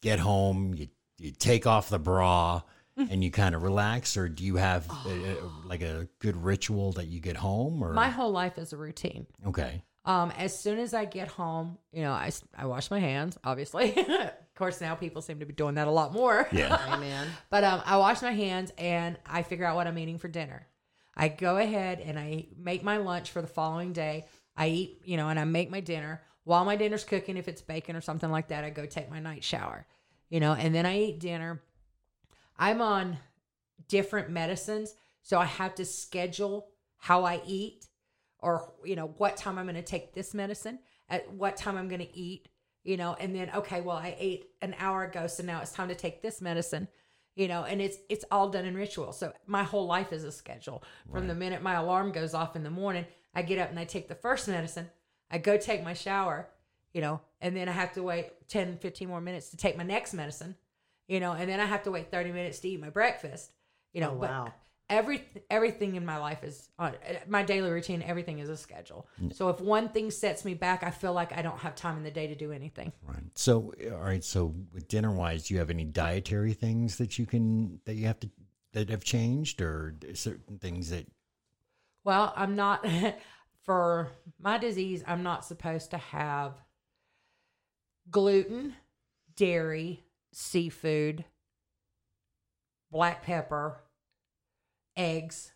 get home, you take off the bra and you kind of relax, or do you have a good ritual that you get home? Or? My whole life is a routine. Okay. As soon as I get home, you know, I wash my hands, obviously. Of course, now people seem to be doing that a lot more. Yeah. Amen. But I wash my hands and I figure out what I'm eating for dinner. I go ahead and I make my lunch for the following day. I eat, you know, and I make my dinner. While my dinner's cooking, if it's bacon or something like that, I go take my night shower, you know, and then I eat dinner. I'm on different medicines, so I have to schedule how I eat or, you know, what time I'm going to take this medicine, at what time I'm going to eat, you know, and then, okay, well, I ate an hour ago, so now it's time to take this medicine. You know, and it's all done in ritual. So my whole life is a schedule. From right. the minute my alarm goes off in the morning, I get up and I take the first medicine. I go take my shower, you know, and then I have to wait 10, 15 more minutes to take my next medicine, you know, and then I have to wait 30 minutes to eat my breakfast, you know. Oh, wow. But everything in my life is, my daily routine, everything is a schedule. So if one thing sets me back, I feel like I don't have time in the day to do anything. Right. So, all right. So with dinner wise, do you have any dietary things that have changed, or certain things that? Well, I'm not, for my disease, I'm not supposed to have gluten, dairy, seafood, black pepper, eggs.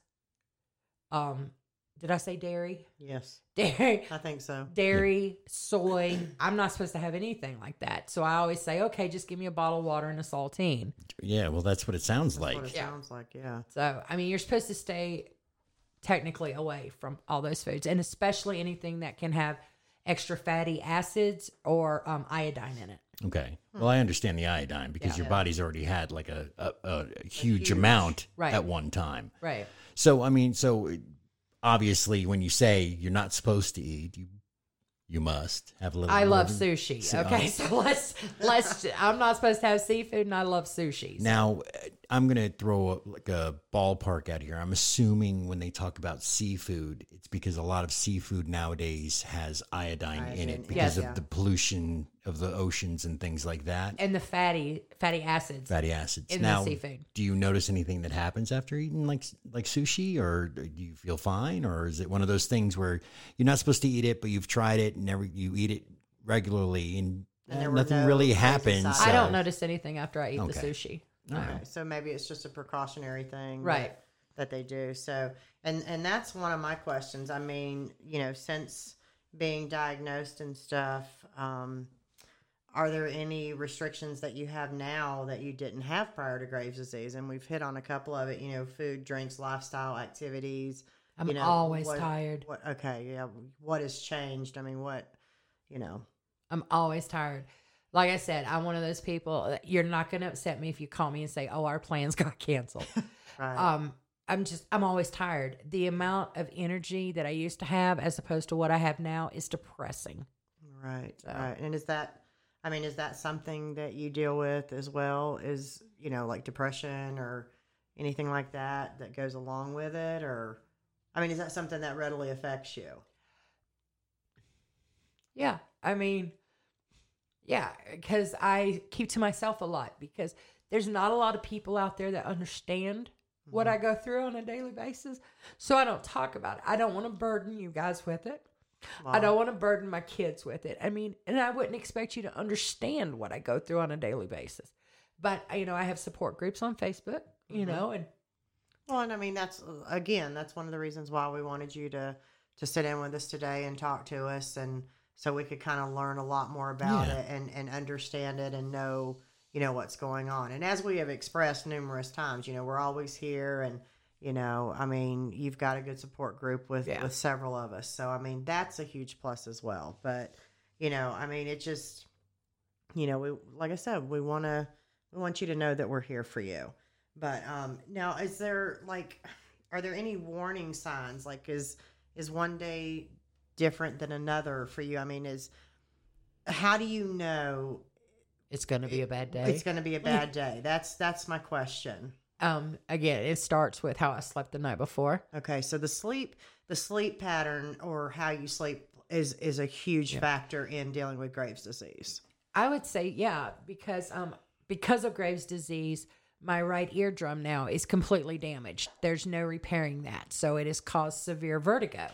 Did I say dairy? Yes. Dairy. I think so. Dairy, soy. I'm not supposed to have anything like that. So I always say, okay, just give me a bottle of water and a saltine. Yeah, well, that's what it sounds like. That's what it sounds like, yeah. So, I mean, you're supposed to stay technically away from all those foods, and especially anything that can have extra fatty acids or iodine in it. Okay. Well, I understand the iodine because your body's already had like a huge amount at one time. Right. So, I mean, so obviously when you say you're not supposed to eat, you must have a little. I love sushi. Okay. So let's, I'm not supposed to have seafood and I love sushi. So. Now I'm going to throw a ballpark out here. I'm assuming when they talk about seafood, it's because a lot of seafood nowadays has iodine in it because of the pollution of the oceans and things like that. And the fatty acids. Fatty acids. In the seafood. Do you notice anything that happens after eating like sushi, or do you feel fine, or is it one of those things where you're not supposed to eat it, but you've tried it and you eat it regularly and nothing really happens? So. I don't notice anything after I eat the sushi. Right. So maybe it's just a precautionary thing that they do. So, and that's one of my questions. I mean, you know, since being diagnosed and stuff, are there any restrictions that you have now that you didn't have prior to Graves' disease? And we've hit on a couple of it, you know, food, drinks, lifestyle, activities. I'm always tired. What has changed? I mean, I'm always tired. Like I said, I'm one of those people that you're not going to upset me if you call me and say, our plans got canceled. Right. I'm always tired. The amount of energy that I used to have as opposed to what I have now is depressing. Right. So. Right. And is that something that you deal with as well, is, you know, like depression or anything like that goes along with it? Or, I mean, is that something that readily affects you? Yeah. I mean... Yeah, because I keep to myself a lot because there's not a lot of people out there that understand what I go through on a daily basis. So I don't talk about it. I don't want to burden you guys with it. Wow. I don't want to burden my kids with it. I mean, and I wouldn't expect you to understand what I go through on a daily basis. But, you know, I have support groups on Facebook, you know. And I mean, that's one of the reasons why we wanted you to sit in with us today and talk to us and so we could kind of learn a lot more about it and understand it and know, you know, what's going on. And as we have expressed numerous times, you know, we're always here and, you know, I mean, you've got a good support group with several of us. So, I mean, that's a huge plus as well. But, you know, I mean, it just, you know, we, like I said, we want you to know that we're here for you. But now are there any warning signs? Like is one day different than another for you? I mean, how do you know it's going to be a bad day? It's going to be a bad day. That's my question. Again, it starts with how I slept the night before. Okay, so the sleep pattern or how you sleep is a huge factor in dealing with Graves' disease. I would say, because of Graves' disease, my right eardrum now is completely damaged. There's no repairing that, so it has caused severe vertigo.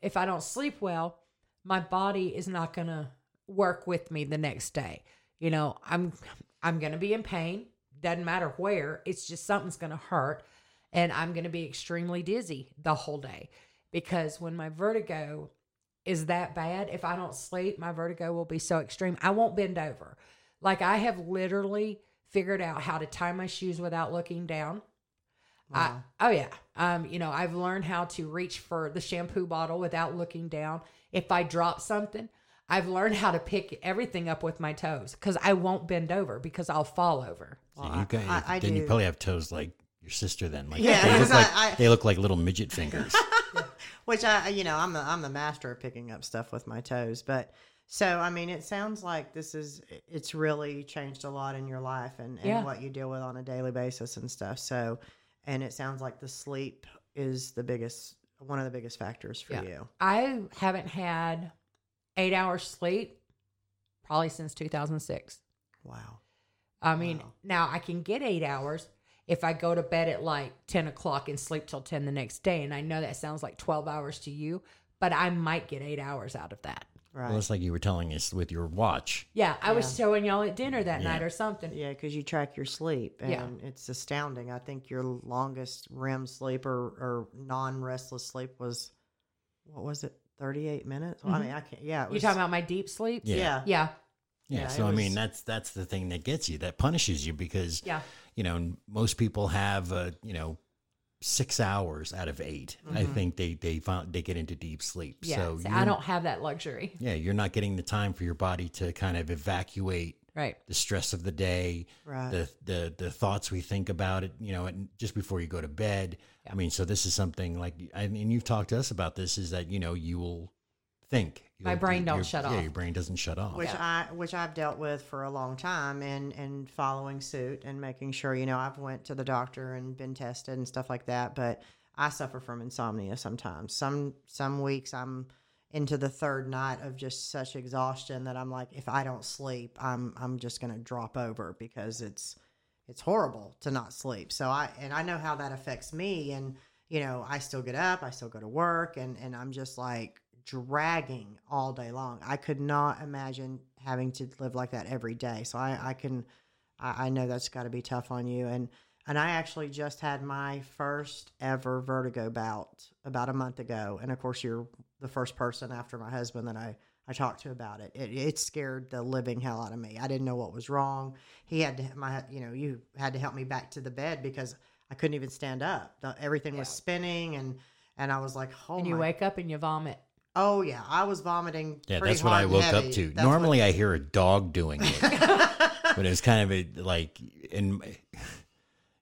If I don't sleep well, my body is not going to work with me the next day. You know, I'm going to be in pain. Doesn't matter where. It's just something's going to hurt. And I'm going to be extremely dizzy the whole day because when my vertigo is that bad, if I don't sleep, my vertigo will be so extreme. I won't bend over. Like I have literally figured out how to tie my shoes without looking down. Wow. You know, I've learned how to reach for the shampoo bottle without looking down. If I drop something, I've learned how to pick everything up with my toes because I won't bend over because I'll fall over. Well, so you probably have toes like your sister then. Like, they look like little midget fingers. Which I'm the master of picking up stuff with my toes. But so, I mean, it sounds like it's really changed a lot in your life and what you deal with on a daily basis and stuff. So. And it sounds like the sleep is one of the biggest factors for you. I haven't had 8 hours sleep probably since 2006. Wow. I mean, now I can get 8 hours if I go to bed at like 10 o'clock and sleep till 10 the next day. And I know that sounds like 12 hours to you, but I might get 8 hours out of that. Right. Well, it's like you were telling us with your watch. Yeah, I was showing y'all at dinner that night or something. Yeah, because you track your sleep, and it's astounding. I think your longest REM sleep or non-restless sleep was, what was it, 38 minutes? Mm-hmm. Well, I mean, I can't, it was, you're talking about my deep sleep? Yeah, so, I mean, that's the thing that gets you, that punishes you because, you know, most people have, you know, 6 hours out of 8. Mm-hmm. I think they get into deep sleep. Yeah, so I don't have that luxury. Yeah, you're not getting the time for your body to kind of evacuate the stress of the day, the thoughts we think about it, you know, and just before you go to bed. Yeah. I mean, so this is something like, I mean, you've talked to us about this, is that, you know, you will think. My brain don't shut off. Yeah, your brain doesn't shut off. Which I've dealt with for a long time, and following suit and making sure, you know, I've went to the doctor and been tested and stuff like that. But I suffer from insomnia sometimes. Some weeks I'm into the third night of just such exhaustion that I'm like, if I don't sleep, I'm just gonna drop over, because it's horrible to not sleep. So I know how that affects me, and you know, I still get up, I still go to work, and I'm just like dragging all day long. I could not imagine having to live like that every day. So I know that's got to be tough on you. And I actually just had my first ever vertigo bout about a month ago. And of course, you're the first person after my husband that I talked to about it. It scared the living hell out of me. I didn't know what was wrong. You had to help me back to the bed because I couldn't even stand up. Everything was spinning, and I was like, oh. And you wake up and you vomit. Oh, yeah. I was vomiting. Yeah, that's what I woke up to. Normally, I hear a dog doing it. But it was kind of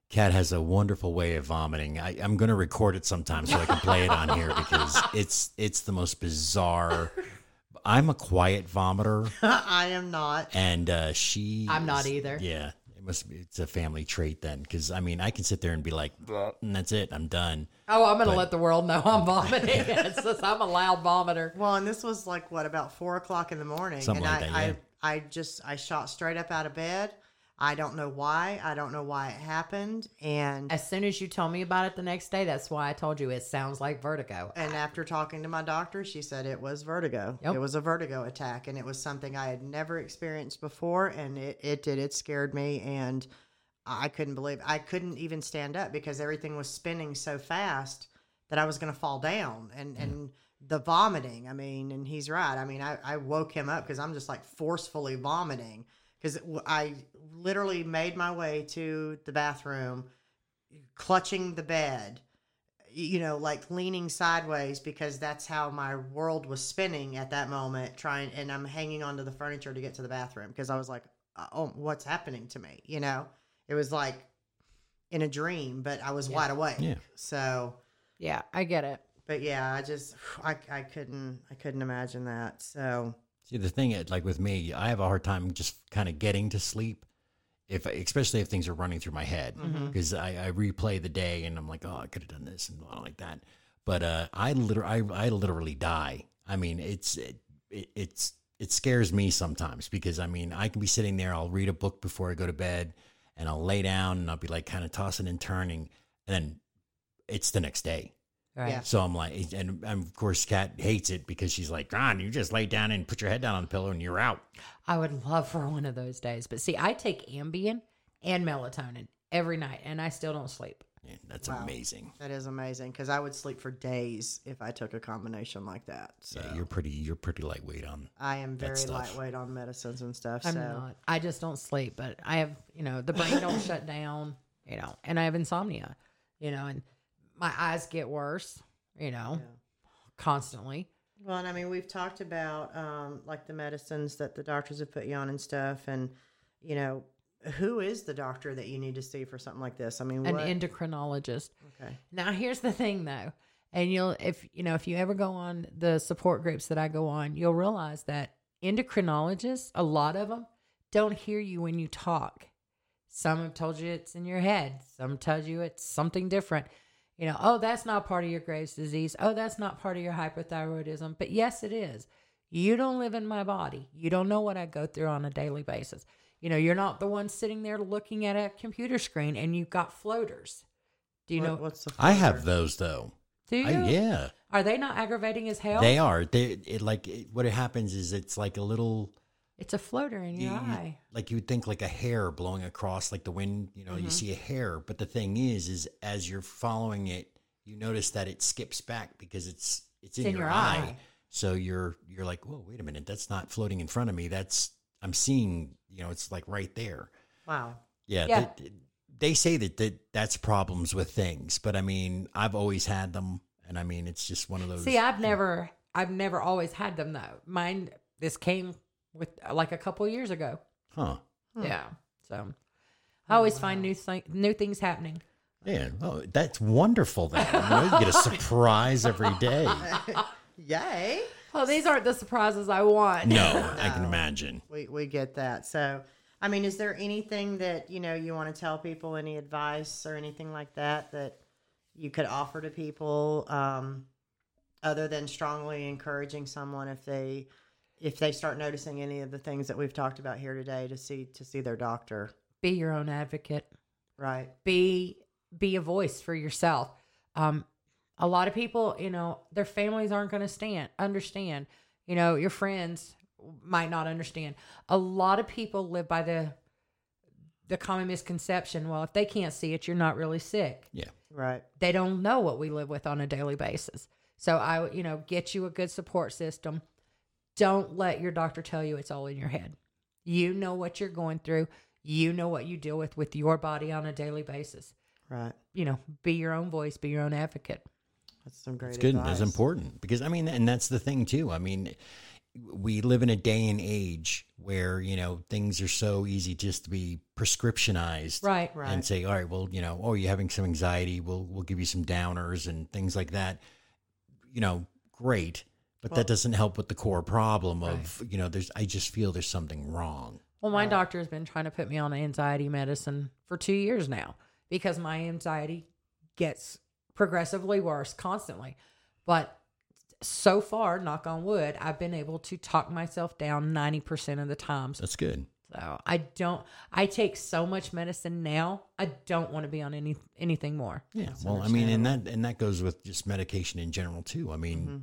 Cat has a wonderful way of vomiting. I'm going to record it sometime so I can play it on here, because it's the most bizarre. I'm a quiet vomiter. I am not. And I'm not either. Yeah. It's a family trait then, because I mean, I can sit there and be like, and that's it, I'm done. Oh, I'm going to let the world know I'm vomiting. It's just, I'm a loud vomiter. Well, and this was like, about 4:00 in the morning? I shot straight up out of bed. I don't know why. I don't know why it happened. And as soon as you told me about it the next day, that's why I told you it sounds like vertigo. And after talking to my doctor, she said it was vertigo. Yep. It was a vertigo attack, and it was something I had never experienced before. And it scared me, and I couldn't believe it. I couldn't even stand up because everything was spinning so fast that I was going to fall down. And the vomiting, I mean, and he's right. I mean, I woke him up because I'm just like forcefully vomiting. Because I literally made my way to the bathroom, clutching the bed, you know, like leaning sideways, because that's how my world was spinning at that moment. And I'm hanging onto the furniture to get to the bathroom because I was like, oh, what's happening to me? You know, it was like in a dream, but I was wide awake. Yeah. So, yeah, I get it. But yeah, I couldn't imagine that. So. See, the thing is, like with me, I have a hard time just kind of getting to sleep, especially if things are running through my head, because I replay the day and I'm like, oh, I could have done this and all like that. But I literally die. I mean, it scares me sometimes because I mean, I can be sitting there, I'll read a book before I go to bed, and I'll lay down and I'll be like kind of tossing and turning, and then it's the next day. Right. Yeah. So I'm like, and of course, Kat hates it because she's like, Ron, you just lay down and put your head down on the pillow and you're out. I would love for one of those days. But see, I take Ambien and melatonin every night and I still don't sleep. Yeah, that's amazing. That is amazing because I would sleep for days if I took a combination like that. So. Yeah, you're pretty lightweight on. I am very lightweight on medicines and stuff. I'm not. I just don't sleep, but I have, you know, the brain don't shut down, you know, and I have insomnia, you know, and. My eyes get worse, you know, constantly. Well, and I mean, we've talked about, like the medicines that the doctors have put you on and stuff. And, you know, who is the doctor that you need to see for something like this? I mean, an endocrinologist. Okay. Now here's the thing though. And if you ever go on the support groups that I go on, you'll realize that endocrinologists, a lot of them don't hear you when you talk. Some have told you it's in your head. Some tells you it's something different. You know, oh, that's not part of your Graves disease. Oh, that's not part of your hyperthyroidism. But yes, it is. You don't live in my body. You don't know what I go through on a daily basis. You know, you're not the one sitting there looking at a computer screen and you've got floaters. Do you know? What's the floater? I have those though. Do you? Yeah. Are they not aggravating as hell? They are. What happens is it's like a little... It's a floater in your eye. Like you would think like a hair blowing across like the wind, you know, you see a hair. But the thing is as you're following it, you notice that it skips back because it's in your eye. So you're like, whoa, wait a minute. That's not floating in front of me. I'm seeing, you know, it's like right there. Wow. Yeah. they say that that's problems with things, but I mean, I've always had them. And I mean, it's just one of those. See, I've never always had them though. Mine, this came with like a couple of years ago. Huh. Yeah. So I always find new things happening. Yeah. Oh, that's wonderful then. You get a surprise every day. Yay. Well, these aren't the surprises I want. No, I can imagine. We get that. So, I mean, is there anything that, you know, you want to tell people, any advice or anything like that you could offer to people other than strongly encouraging someone if they start noticing any of the things that we've talked about here today to see their doctor? Be your own advocate. Right. Be a voice for yourself. A lot of people, you know, their families aren't going to understand. You know, your friends might not understand. A lot of people live by the common misconception. Well, if they can't see it, you're not really sick. Yeah. Right. They don't know what we live with on a daily basis. So get you a good support system. Don't let your doctor tell you it's all in your head. You know what you're going through. You know what you deal with your body on a daily basis. Right. You know, be your own voice, be your own advocate. That's some great advice. That's important because, I mean, and that's the thing too. I mean, we live in a day and age where, you know, things are so easy just to be prescriptionized. Right, right. And say, all right, well, you know, oh, you're having some anxiety. We'll give you some downers and things like that. You know, great. But that doesn't help with the core problem of, right. You know, I just feel there's something wrong. Well, my doctor has been trying to put me on anxiety medicine for 2 years now because my anxiety gets progressively worse constantly. But so far, knock on wood, I've been able to talk myself down 90% of the times. That's good. So I take so much medicine now. I don't want to be on anything more. Yeah. That's well, I mean, and that goes with just medication in general too. I mean, mm-hmm.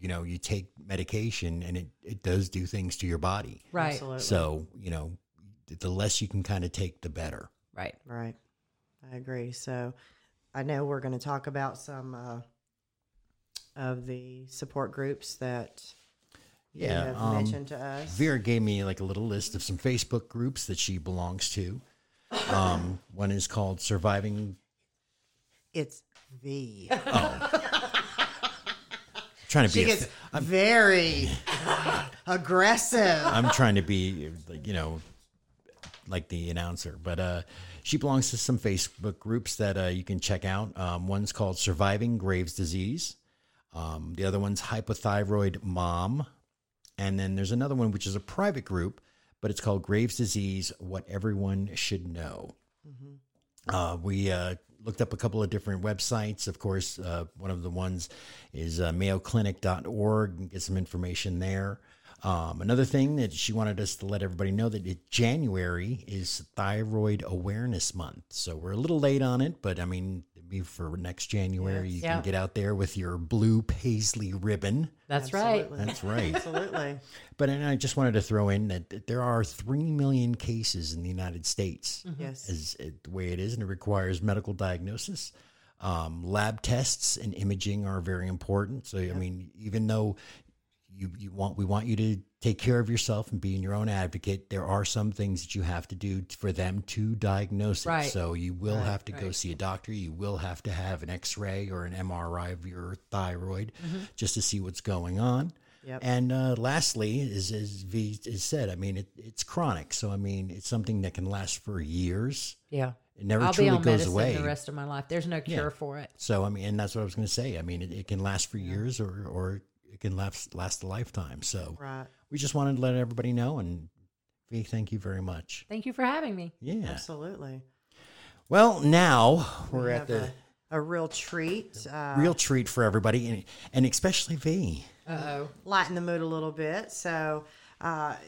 You know, you take medication and it does do things to your body. Right. Absolutely. So, you know, the less you can kind of take, the better. Right. Right. I agree. So I know we're going to talk about some of the support groups that you have mentioned to us. Vera gave me like a little list of some Facebook groups that she belongs to. One is called Surviving. It's V. Oh. Trying to she be gets very aggressive. I'm trying to be, you know, like the announcer. But she belongs to some Facebook groups that you can check out. One's called Surviving Graves Disease. The other one's Hypothyroid Mom. And then there's another one, which is a private group, but it's called Graves Disease, What Everyone Should Know. Mm-hmm. We looked up a couple of different websites. Of course, one of the ones is mayoclinic.org and get some information there. Another thing that she wanted us to let everybody know that January is Thyroid Awareness Month. So we're a little late on it, but I mean, for next January, yes. You can get out there with your blue paisley ribbon. That's absolutely. Right. That's right. Absolutely. But and I just wanted to throw in that there are 3 million cases in the United States. Mm-hmm. Yes. The way it is, and it requires medical diagnosis. Lab tests and imaging are very important. So, I mean, even though we want you to take care of yourself and being your own advocate, there are some things that you have to do for them to diagnose it. Right. So you will have to go see a doctor. You will have to have an X-ray or an MRI of your thyroid just to see what's going on. Yep. And lastly, as V said, I mean, it's chronic. So, I mean, it's something that can last for years. Yeah. It never truly goes away. I'll be on medicine the rest of my life. There's no cure for it. So, I mean, and that's what I was going to say. I mean, it can last for years or it can last a lifetime. So we just wanted to let everybody know. And V, thank you very much. Thank you for having me. Yeah, absolutely. Well, now we're at a real treat. Real treat for everybody, and especially V. Uh-oh. Lighten the mood a little bit. So I'm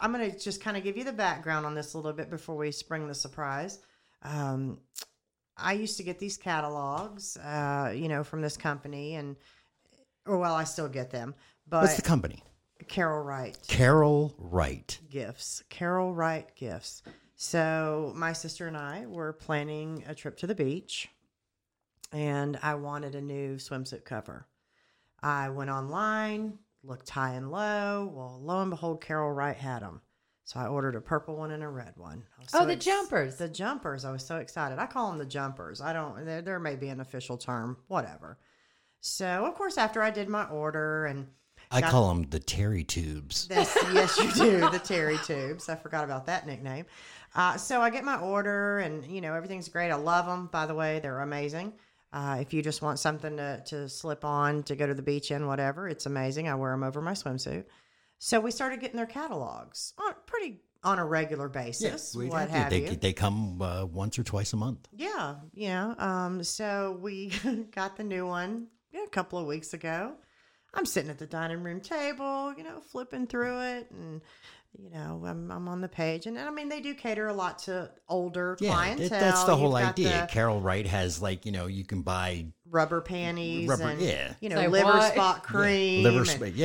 going to just kind of give you the background on this a little bit before we spring the surprise. I used to get these catalogs, you know, from this company I still get them. But what's the company? Carol Wright. Gifts. Carol Wright Gifts. So my sister and I were planning a trip to the beach, and I wanted a new swimsuit cover. I went online, looked high and low. Well, lo and behold, Carol Wright had them. So I ordered a purple one and a red one. The jumpers. The jumpers. I was so excited. I call them the jumpers. I don't, there may be an official term, whatever. So, of course, after I did my order and... I call them the Terry Tubes. Yes, you do. The Terry Tubes. I forgot about that nickname. So I get my order and, you know, everything's great. I love them, by the way. They're amazing. If you just want something to slip on to go to the beach in, whatever, it's amazing. I wear them over my swimsuit. So we started getting their catalogs on a regular basis. Yes, they come once or twice a month. Yeah, you know. So we got the new one a couple of weeks ago. I'm sitting at the dining room table, you know, flipping through it, and you know, I'm on the page, and I mean, they do cater a lot to older clientele. That's the whole idea. Carol Wright has, like, you know, you can buy rubber panties, you know, spot cream,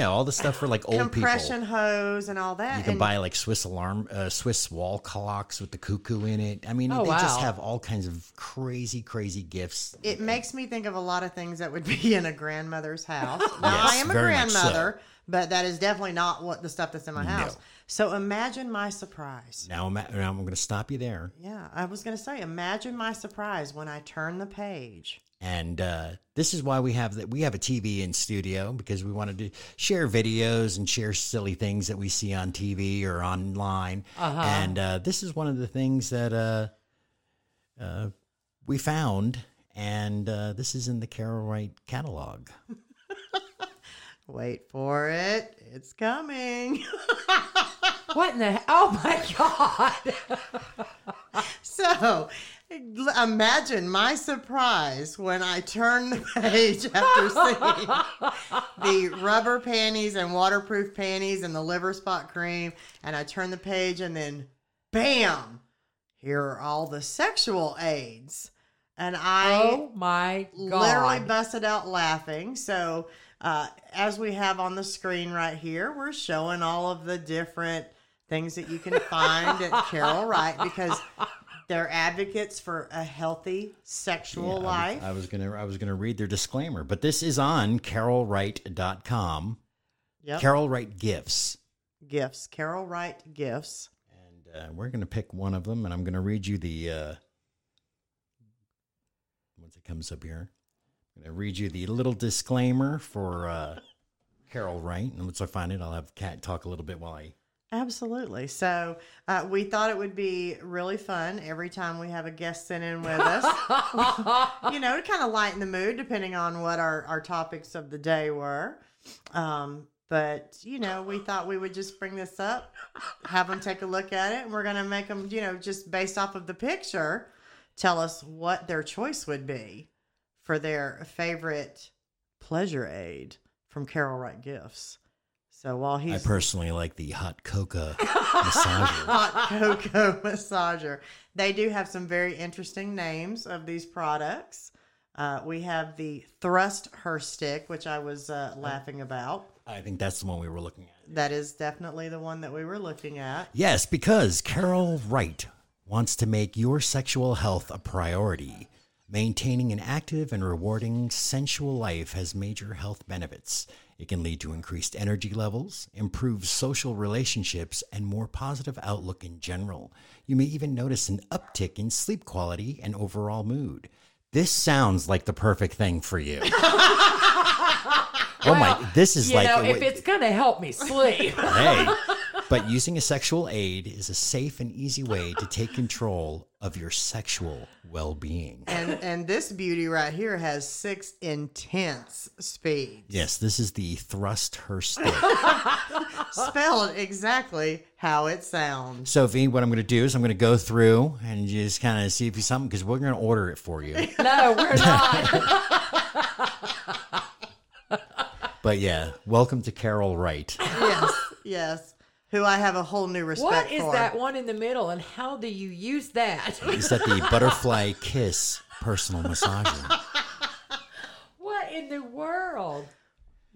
all the stuff for like old compression people, compression hose, and all that. You can buy like Swiss wall clocks with the cuckoo in it. I mean, they just have all kinds of crazy, crazy gifts. It makes me think of a lot of things that would be in a grandmother's house. Now, yes, I am a grandmother, so. But that is definitely not what the stuff that's in my house. No. So imagine my surprise. Now I'm going to stop you there. Yeah, I was going to say, imagine my surprise when I turn the page. And this is why we have a TV in studio, because we wanted to share videos and share silly things that we see on TV or online. Uh-huh. And this is one of the things that we found, and this is in the Carol Wright catalog. Wait for it. It's coming. What in the... Oh, my God. So... Imagine my surprise when I turned the page after seeing the rubber panties and waterproof panties and the liver spot cream, and I turned the page and then, bam, here are all the sexual aids. And I literally busted out laughing. So as we have on the screen right here, we're showing all of the different things that you can find at Carol Wright, because... They're advocates for a healthy sexual life. I was gonna read their disclaimer, but this is on CarolWright.com. Yep. Carol Wright Gifts. Carol Wright Gifts. And we're gonna pick one of them, and I'm gonna read you the once it comes up here. I'm gonna read you the little disclaimer for Carol Wright, and once I find it, I'll have Kat talk a little bit while I. Absolutely. So we thought it would be really fun every time we have a guest sent in with us, you know, to kind of lighten the mood, depending on what our topics of the day were. But, you know, we thought we would just bring this up, have them take a look at it, and we're going to make them, you know, just based off of the picture, tell us what their choice would be for their favorite pleasure aid from Carol Wright Gifts. So while I personally like the hot cocoa massager. They do have some very interesting names of these products. We have the Thrust Her Stick, which I was laughing about. I think that's the one we were looking at. That is definitely the one that we were looking at. Yes, because Carol Wright wants to make your sexual health a priority. Maintaining an active and rewarding sensual life has major health benefits. It can lead to increased energy levels, improved social relationships, and more positive outlook in general. You may even notice an uptick in sleep quality and overall mood. This sounds like the perfect thing for you. If it's going to help me sleep. Hey, but using a sexual aid is a safe and easy way to take control of your sexual well-being. And this beauty right here has 6 intense speeds. Yes, this is the Thrust Her Stick. Spelled exactly how it sounds. Sophie, what I'm going to do is I'm going to go through and just kind of see if you something, because we're going to order it for you. No, we're not. But yeah, welcome to Carol Wright. Yes, who I have a whole new respect for. What is that one in the middle, and how do you use that? Is that the Butterfly Kiss personal massager? What in the world?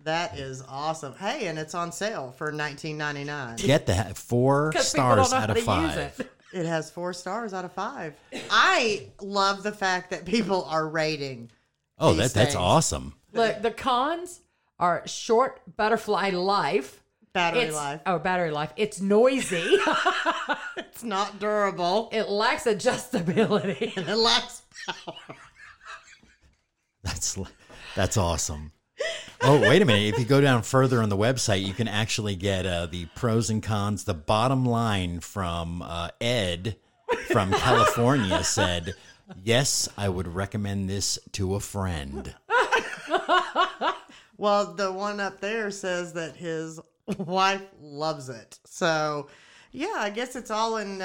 That is awesome. Hey, and it's on sale for $19.99. Get that. 4 stars out of 5. It has 4 stars out of 5. I love the fact that people are rating. Oh, that's awesome. Look, the cons are short butterfly life, Battery life. Oh, battery life. It's noisy. It's not durable. It lacks adjustability. And it lacks power. That's awesome. Oh, wait a minute. If you go down further on the website, you can actually get the pros and cons. The bottom line from Ed from California said, yes, I would recommend this to a friend. Well, the one up there says that his wife loves it. So, yeah, I guess it's all in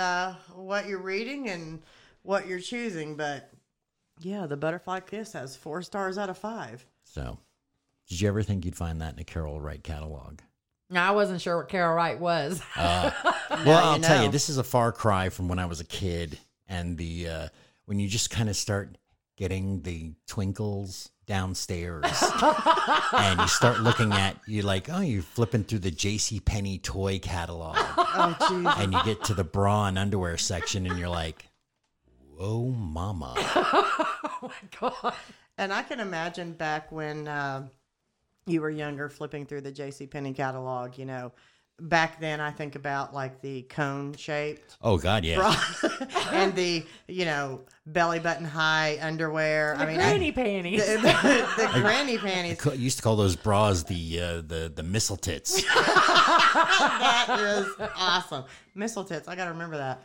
what you're reading and what you're choosing. But, yeah, the Butterfly Kiss has 4 stars out of 5. So, did you ever think you'd find that in a Carol Wright catalog? No, I wasn't sure what Carol Wright was. Well, I'll tell you, this is a far cry from when I was a kid. And the when you just kind of start getting the twinkles downstairs and you start looking at, you're like, oh, you're flipping through the JCPenney toy catalog. Oh, geez. And you get to the bra and underwear section and you're like, whoa, mama. Oh, my God. And I can imagine back when you were younger flipping through the JCPenney catalog, you know, back then I think about like the cone shaped. Oh, God, yeah. Bra, and the, you know, belly button high underwear. The granny panties. The granny panties. I used to call those bras the missile tits. That is awesome. Missile tits. I got to remember that.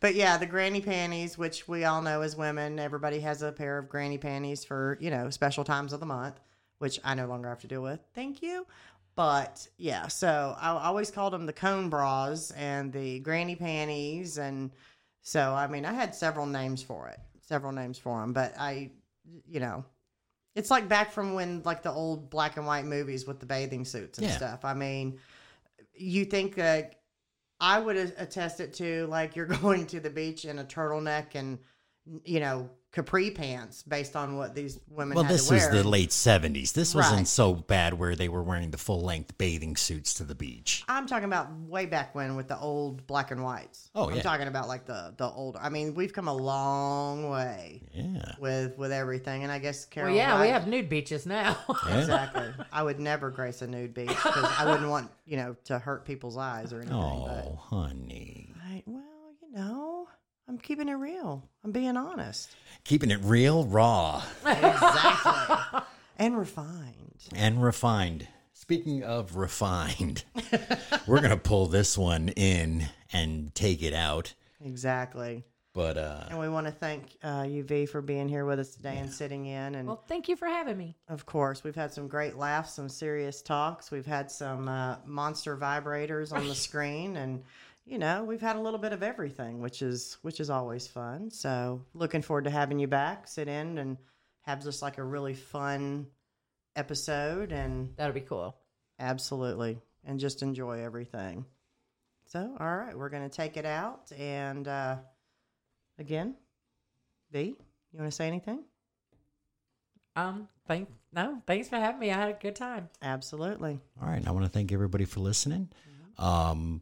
But yeah, the granny panties, which we all know as women, everybody has a pair of granny panties for, you know, special times of the month, which I no longer have to deal with. Thank you. But yeah, so I always called them the cone bras and the granny panties. And so, I mean, I had several names for them, but I, you know, it's like back from when like the old black and white movies with the bathing suits and stuff. I mean, you think that. I would attest it to like you're going to the beach in a turtleneck and, you know, capri pants based on what these women had to wear. Well, this was the late 70s. This wasn't so bad where they were wearing the full-length bathing suits to the beach. I'm talking about way back when with the old black and whites. Oh, yeah. I'm talking about like the old. I mean, we've come a long way with everything. And I guess Carol Wright, we have nude beaches now. Yeah. Exactly. I would never grace a nude beach because I wouldn't want, you know, to hurt people's eyes or anything. Oh, but, honey. Well, you know. I'm keeping it real. I'm being honest. Keeping it real, raw. Exactly. And refined. And refined. Speaking of refined, we're going to pull this one in and take it out. Exactly. But and we want to thank you, V, for being here with us today and sitting in. And well, thank you for having me. Of course. We've had some great laughs, some serious talks. We've had some monster vibrators on the screen and... You know, we've had a little bit of everything, which is always fun. So looking forward to having you back, sit in and have just like a really fun episode. And that'll be cool. Absolutely. And just enjoy everything. So, all right, we're going to take it out. And again, V, you want to say anything? Thanks for having me. I had a good time. Absolutely. All right. I want to thank everybody for listening. Mm-hmm.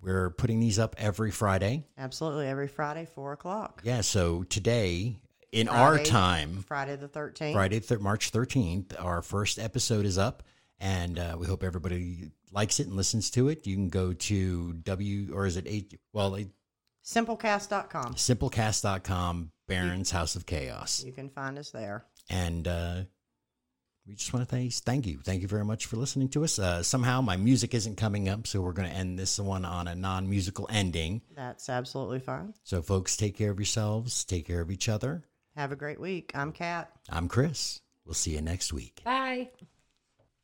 We're putting these up every Friday. Absolutely. Every Friday, 4 o'clock. Yeah. So today, in our time, Friday the 13th. Friday, March 13th, our first episode is up. And we hope everybody likes it and listens to it. You can go to Simplecast.com. Simplecast.com, Baron's House of Chaos. You can find us there. And we just want to thank you. Thank you very much for listening to us. Somehow my music isn't coming up, so we're going to end this one on a non-musical ending. That's absolutely fine. So, folks, take care of yourselves. Take care of each other. Have a great week. I'm Kat. I'm Chris. We'll see you next week. Bye.